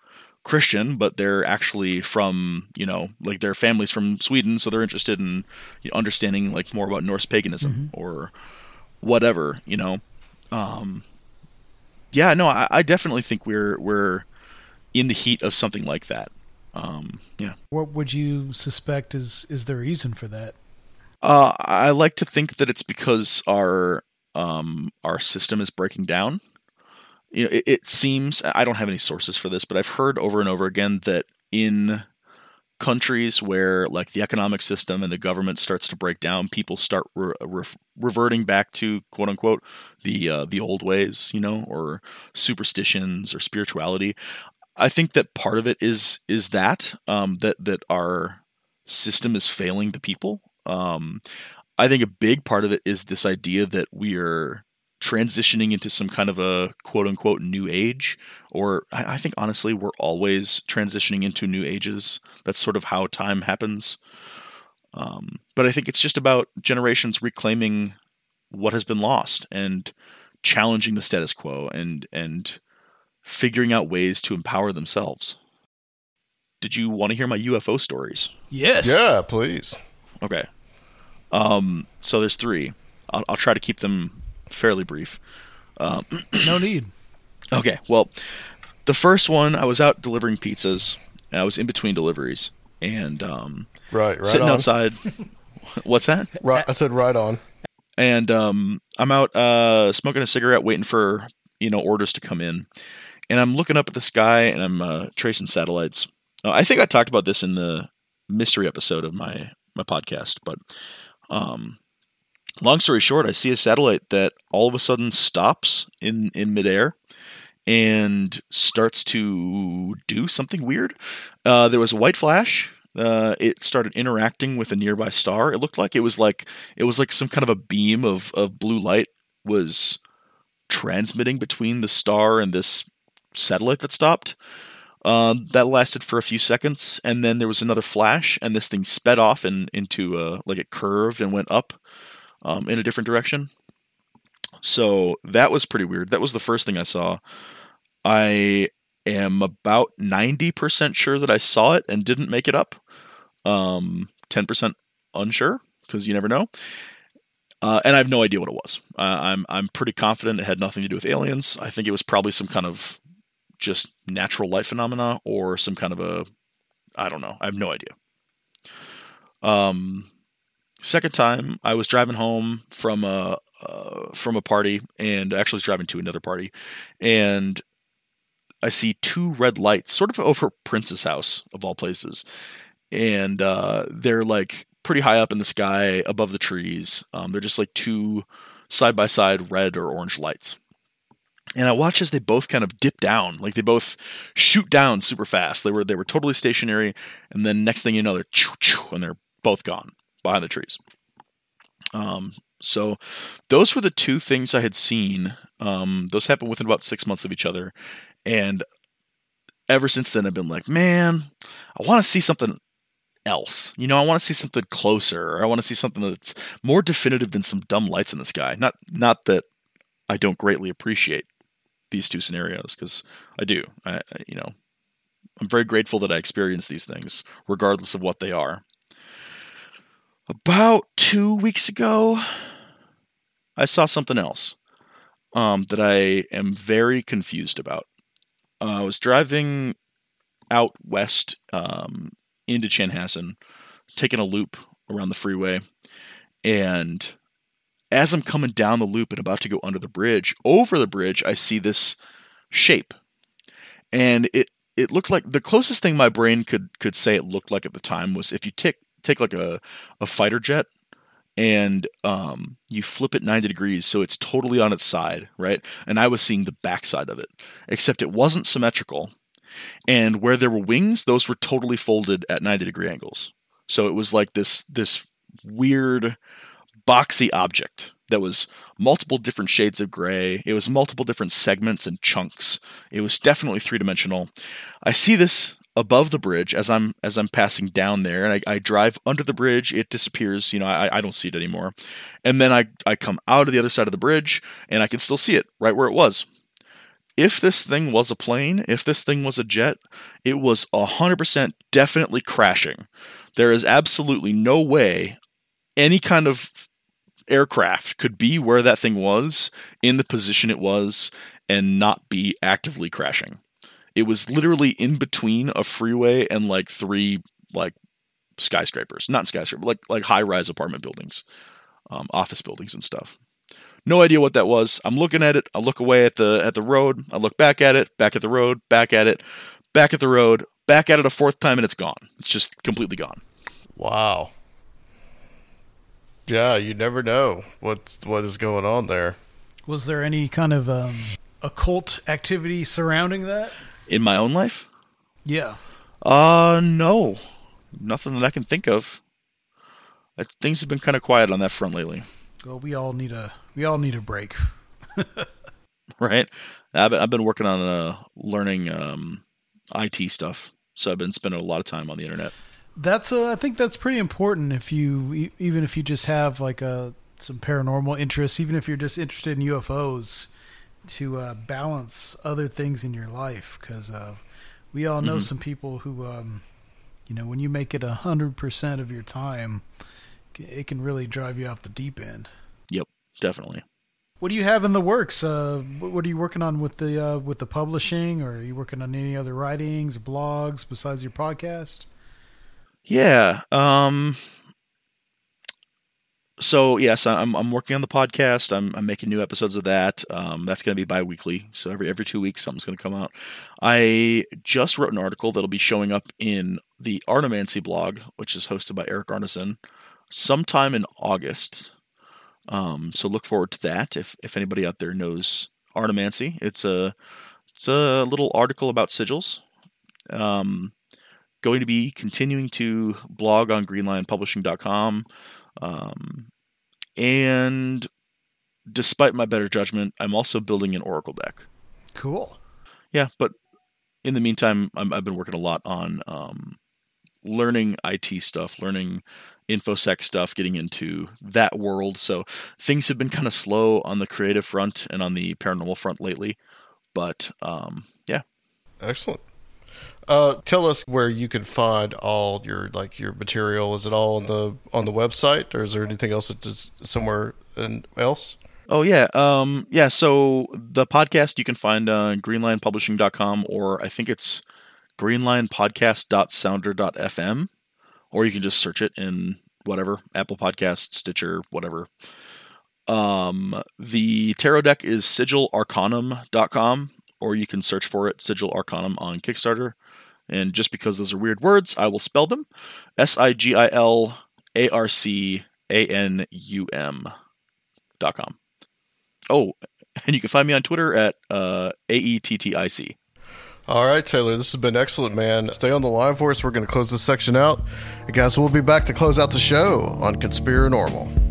Christian, but they're actually from, you know, like their family's from Sweden, so they're interested in, you know, understanding like more about Norse paganism or whatever, you know. I definitely think we're in the heat of something like that. Yeah. What would you suspect is the reason for that? I like to think that it's because our system is breaking down. You know, it seems, I don't have any sources for this, but I've heard over and over again that in countries where like the economic system and the government starts to break down, people start reverting back to quote unquote the old ways, you know, or superstitions or spirituality. I think that part of it is that that our system is failing the people. I think a big part of it is this idea that we are transitioning into some kind of a quote unquote new age, or I think honestly, we're always transitioning into new ages. That's sort of how time happens. But I think it's just about generations reclaiming what has been lost and challenging the status quo and figuring out ways to empower themselves. Did you want to hear my UFO stories? Yes. Yeah, please. Okay. So there's three. I'll try to keep them fairly brief. No need. Okay. Well, the first one, I was out delivering pizzas. And I was in between deliveries and right sitting on. Outside. What's that? Right, I said right on. And I'm out smoking a cigarette, waiting for orders to come in, and I'm looking up at the sky and I'm tracing satellites. I think I talked about this in the mystery episode of my podcast, but long story short, I see a satellite that all of a sudden stops in midair and starts to do something weird. There was a white flash. It started interacting with a nearby star. It looked like it was like some kind of a beam of blue light was transmitting between the star and this satellite that stopped. That lasted for a few seconds, and then there was another flash, and this thing sped off and into like it curved and went up in a different direction. So that was pretty weird. That was the first thing I saw. I am about 90% sure that I saw it and didn't make it up. 10% unsure, because you never know. And I have no idea what it was. I'm pretty confident it had nothing to do with aliens. I think it was probably some kind of just natural light phenomena or some kind of I don't know. I have no idea. Second time I was driving home from a party, and actually was driving to another party, and I see two red lights sort of over Prince's house of all places. And, they're like pretty high up in the sky above the trees. They're just like two side by side red or orange lights. And I watch as they both kind of dip down, like they both shoot down super fast. They were totally stationary, and then next thing you know, they're choo choo, and they're both gone behind the trees. So those were the two things I had seen. Those happened within about 6 months of each other, and ever since then, I've been like, man, I want to see something else. I want to see something closer, or I want to see something that's more definitive than some dumb lights in the sky. Not that I don't greatly appreciate these two scenarios, because I do. I'm very grateful that I experienced these things, regardless of what they are. About 2 weeks ago, I saw something else that I am very confused about. I was driving out west into Chanhassen, taking a loop around the freeway, and as I'm coming down the loop and about to go under the bridge, over the bridge, I see this shape. And it looked like the closest thing my brain could say it looked like at the time was if you take like a fighter jet and you flip it 90 degrees so it's totally on its side, right? And I was seeing the backside of it, except it wasn't symmetrical. And where there were wings, those were totally folded at 90-degree angles. So it was like this weird boxy object that was multiple different shades of gray. It was multiple different segments and chunks. It was definitely three-dimensional. I see this above the bridge as I'm passing down there, and I drive under the bridge. It disappears. I don't see it anymore. And then I come out of the other side of the bridge, and I can still see it right where it was. If this thing was a plane, if this thing was a jet, it was 100% definitely crashing. There is absolutely no way any kind of aircraft could be where that thing was, in the position it was, and not be actively crashing. It was literally in between a freeway and like three like skyscrapers, not skyscrapers, like high rise apartment buildings, office buildings and stuff. No idea what that was. I'm looking at it. I look away at the road. I look back at it, back at the road, back at it, back at the road, back at it a fourth time and it's gone. It's just completely gone. Wow. Yeah, you never know what is going on there. Was there any kind of occult activity surrounding that? In my own life? Yeah. No. Nothing that I can think of. Things have been kind of quiet on that front lately. Well, we all need a break. Right? I've been working on learning IT stuff, so I've been spending a lot of time on the internet. I think that's pretty important. Even if you just have like some paranormal interests, even if you're just interested in UFOs, to balance other things in your life, because we all know mm-hmm. some people who, when you make it 100% of your time, it can really drive you off the deep end. Yep, definitely. What do you have in the works? What are you working on with the publishing, or are you working on any other writings, blogs besides your podcast? Yeah. So yes, I'm working on the podcast. I'm making new episodes of that. That's going to be bi-weekly. So every 2 weeks, something's going to come out. I just wrote an article that'll be showing up in the Arnamancy blog, which is hosted by Eric Arneson, sometime in August. So look forward to that. If anybody out there knows Arnamancy, it's a little article about sigils. Going to be continuing to blog on GreenLionPublishing.com. And despite my better judgment, I'm also building an Oracle deck. Cool. Yeah. But in the meantime, I've been working a lot on, learning IT stuff, learning infosec stuff, getting into that world. So things have been kind of slow on the creative front and on the paranormal front lately, but, yeah. Excellent. Tell us where you can find all your material. Is it all on the website, or is there anything else that's just somewhere else? Oh yeah. Yeah. So the podcast you can find on greenlionpublishing.com, or I think it's greenlionpodcast.sounder.fm, or you can just search it in whatever, Apple Podcasts, Stitcher, whatever. The tarot deck is sigilarcanum.com. Or you can search for it, Sigil Arcanum, on Kickstarter. And just because those are weird words, I will spell them. sigilarcanum.com. Oh, and you can find me on Twitter at AETTIC. All right, Taylor, this has been excellent, man. Stay on the line for us. We're going to close this section out. And guys, we'll be back to close out the show on Conspiranormal.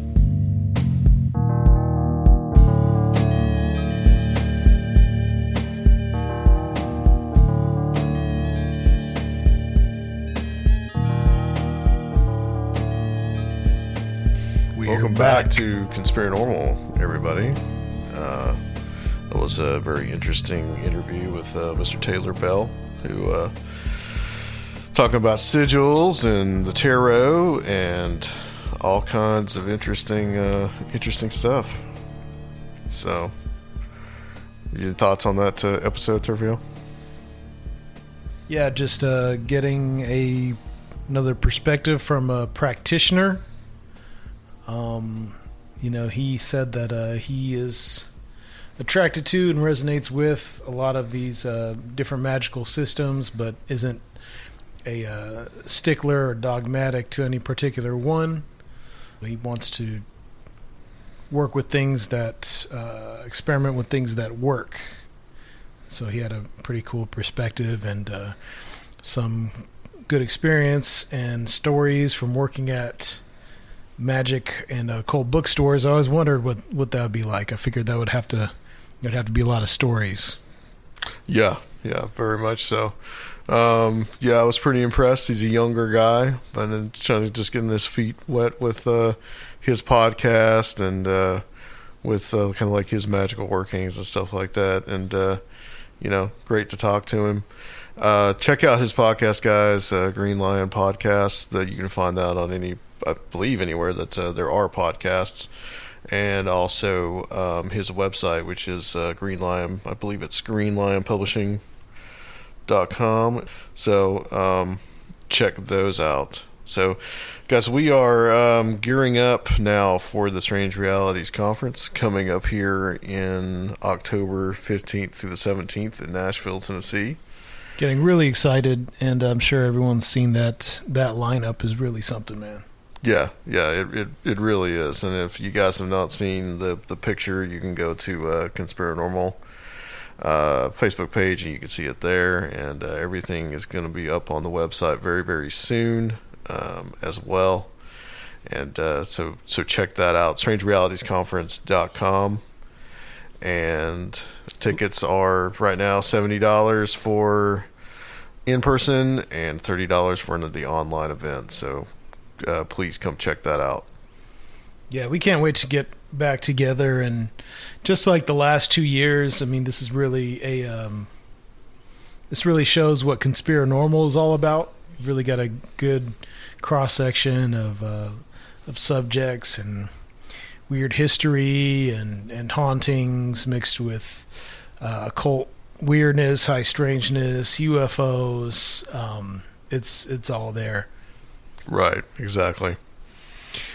Welcome back to Conspiranormal, everybody. That was a very interesting interview with Mr. Taylor Bell, who talking about sigils and the tarot and all kinds of interesting stuff. So, your thoughts on that episode, Turville? Yeah, just getting another perspective from a practitioner. He said that he is attracted to and resonates with a lot of these different magical systems, but isn't a stickler or dogmatic to any particular one. He wants to work with things that experiment with things that work. So he had a pretty cool perspective and some good experience and stories from working at magic and occult bookstores. I always wondered what that would be like. I figured that there'd have to be a lot of stories. Yeah, very much so. I was pretty impressed. He's a younger guy, and trying to just getting his feet wet with his podcast and with kind of like his magical workings and stuff like that. And great to talk to him. Check out his podcast, guys. Green Lion Podcast. That you can find out on anywhere that there are podcasts, and also his website, which is Green Lion. I believe it's GreenLionPublishing.com. So check those out. So, guys, we are gearing up now for the Strange Realities Conference coming up here in October 15th through the 17th in Nashville, Tennessee. Getting really excited, and I'm sure everyone's seen that lineup is really something, man. Yeah, it really is. And if you guys have not seen the picture, you can go to Conspiranormal Facebook page, and you can see it there. And everything is going to be up on the website very, very soon as well. And so check that out, StrangerealitiesConference.com. And tickets are right now $70 for in-person and $30 for the online event. So please come check that out. Yeah, we can't wait to get back together. And just like the last 2 years, I mean, this is really a this really shows what Conspiranormal is all about. You've really got a good cross-section of subjects and weird history and hauntings mixed with occult weirdness, high strangeness, UFOs. It's all there. Right, exactly.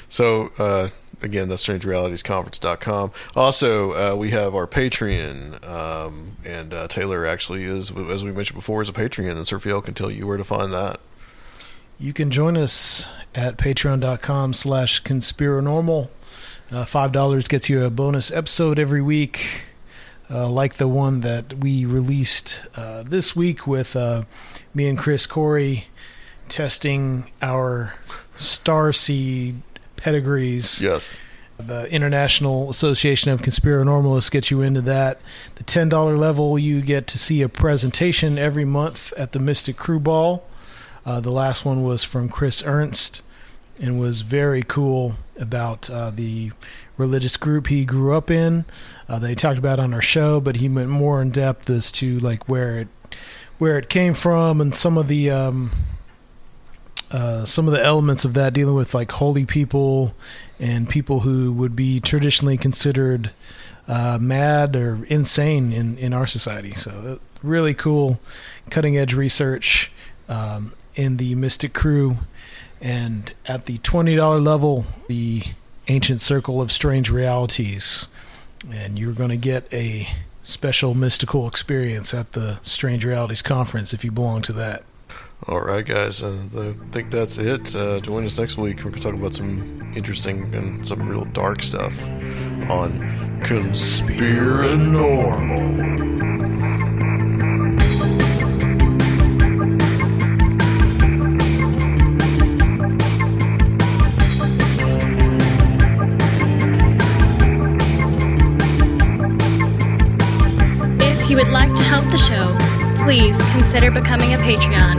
So, again, that's StrangeRealitiesConference.com. Also, we have our Patreon, and Taylor actually is, as we mentioned before, is a Patreon, and Surfiel can tell you where to find that. You can join us at patreon.com/conspiranormal. $5 gets you a bonus episode every week, like the one that we released this week with me and Chris Corey testing our starseed pedigrees. Yes. The International Association of Conspiranormalists gets you into that. The $10 level, you get to see a presentation every month at the Mystic Crew Ball. The last one was from Chris Ernst, and was very cool about the religious group he grew up in. They talked about it on our show, but he went more in depth as to like where it came from and some of the elements of that, dealing with like holy people and people who would be traditionally considered mad or insane in our society. So really cool, cutting edge research in the Mystic Crew. And at the $20 level, the Ancient Circle of Strange Realities. And you're going to get a special mystical experience at the Strange Realities Conference if you belong to that. All right, guys. I think that's it. Join us next week. We're going to talk about some interesting and some real dark stuff on Conspiranormal. If you would like to help the show, please consider becoming a Patreon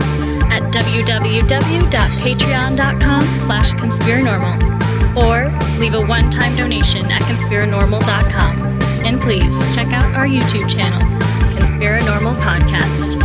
at www.patreon.com/conspiranormal or leave a one-time donation at conspiranormal.com. And please check out our YouTube channel, Conspiranormal Podcast.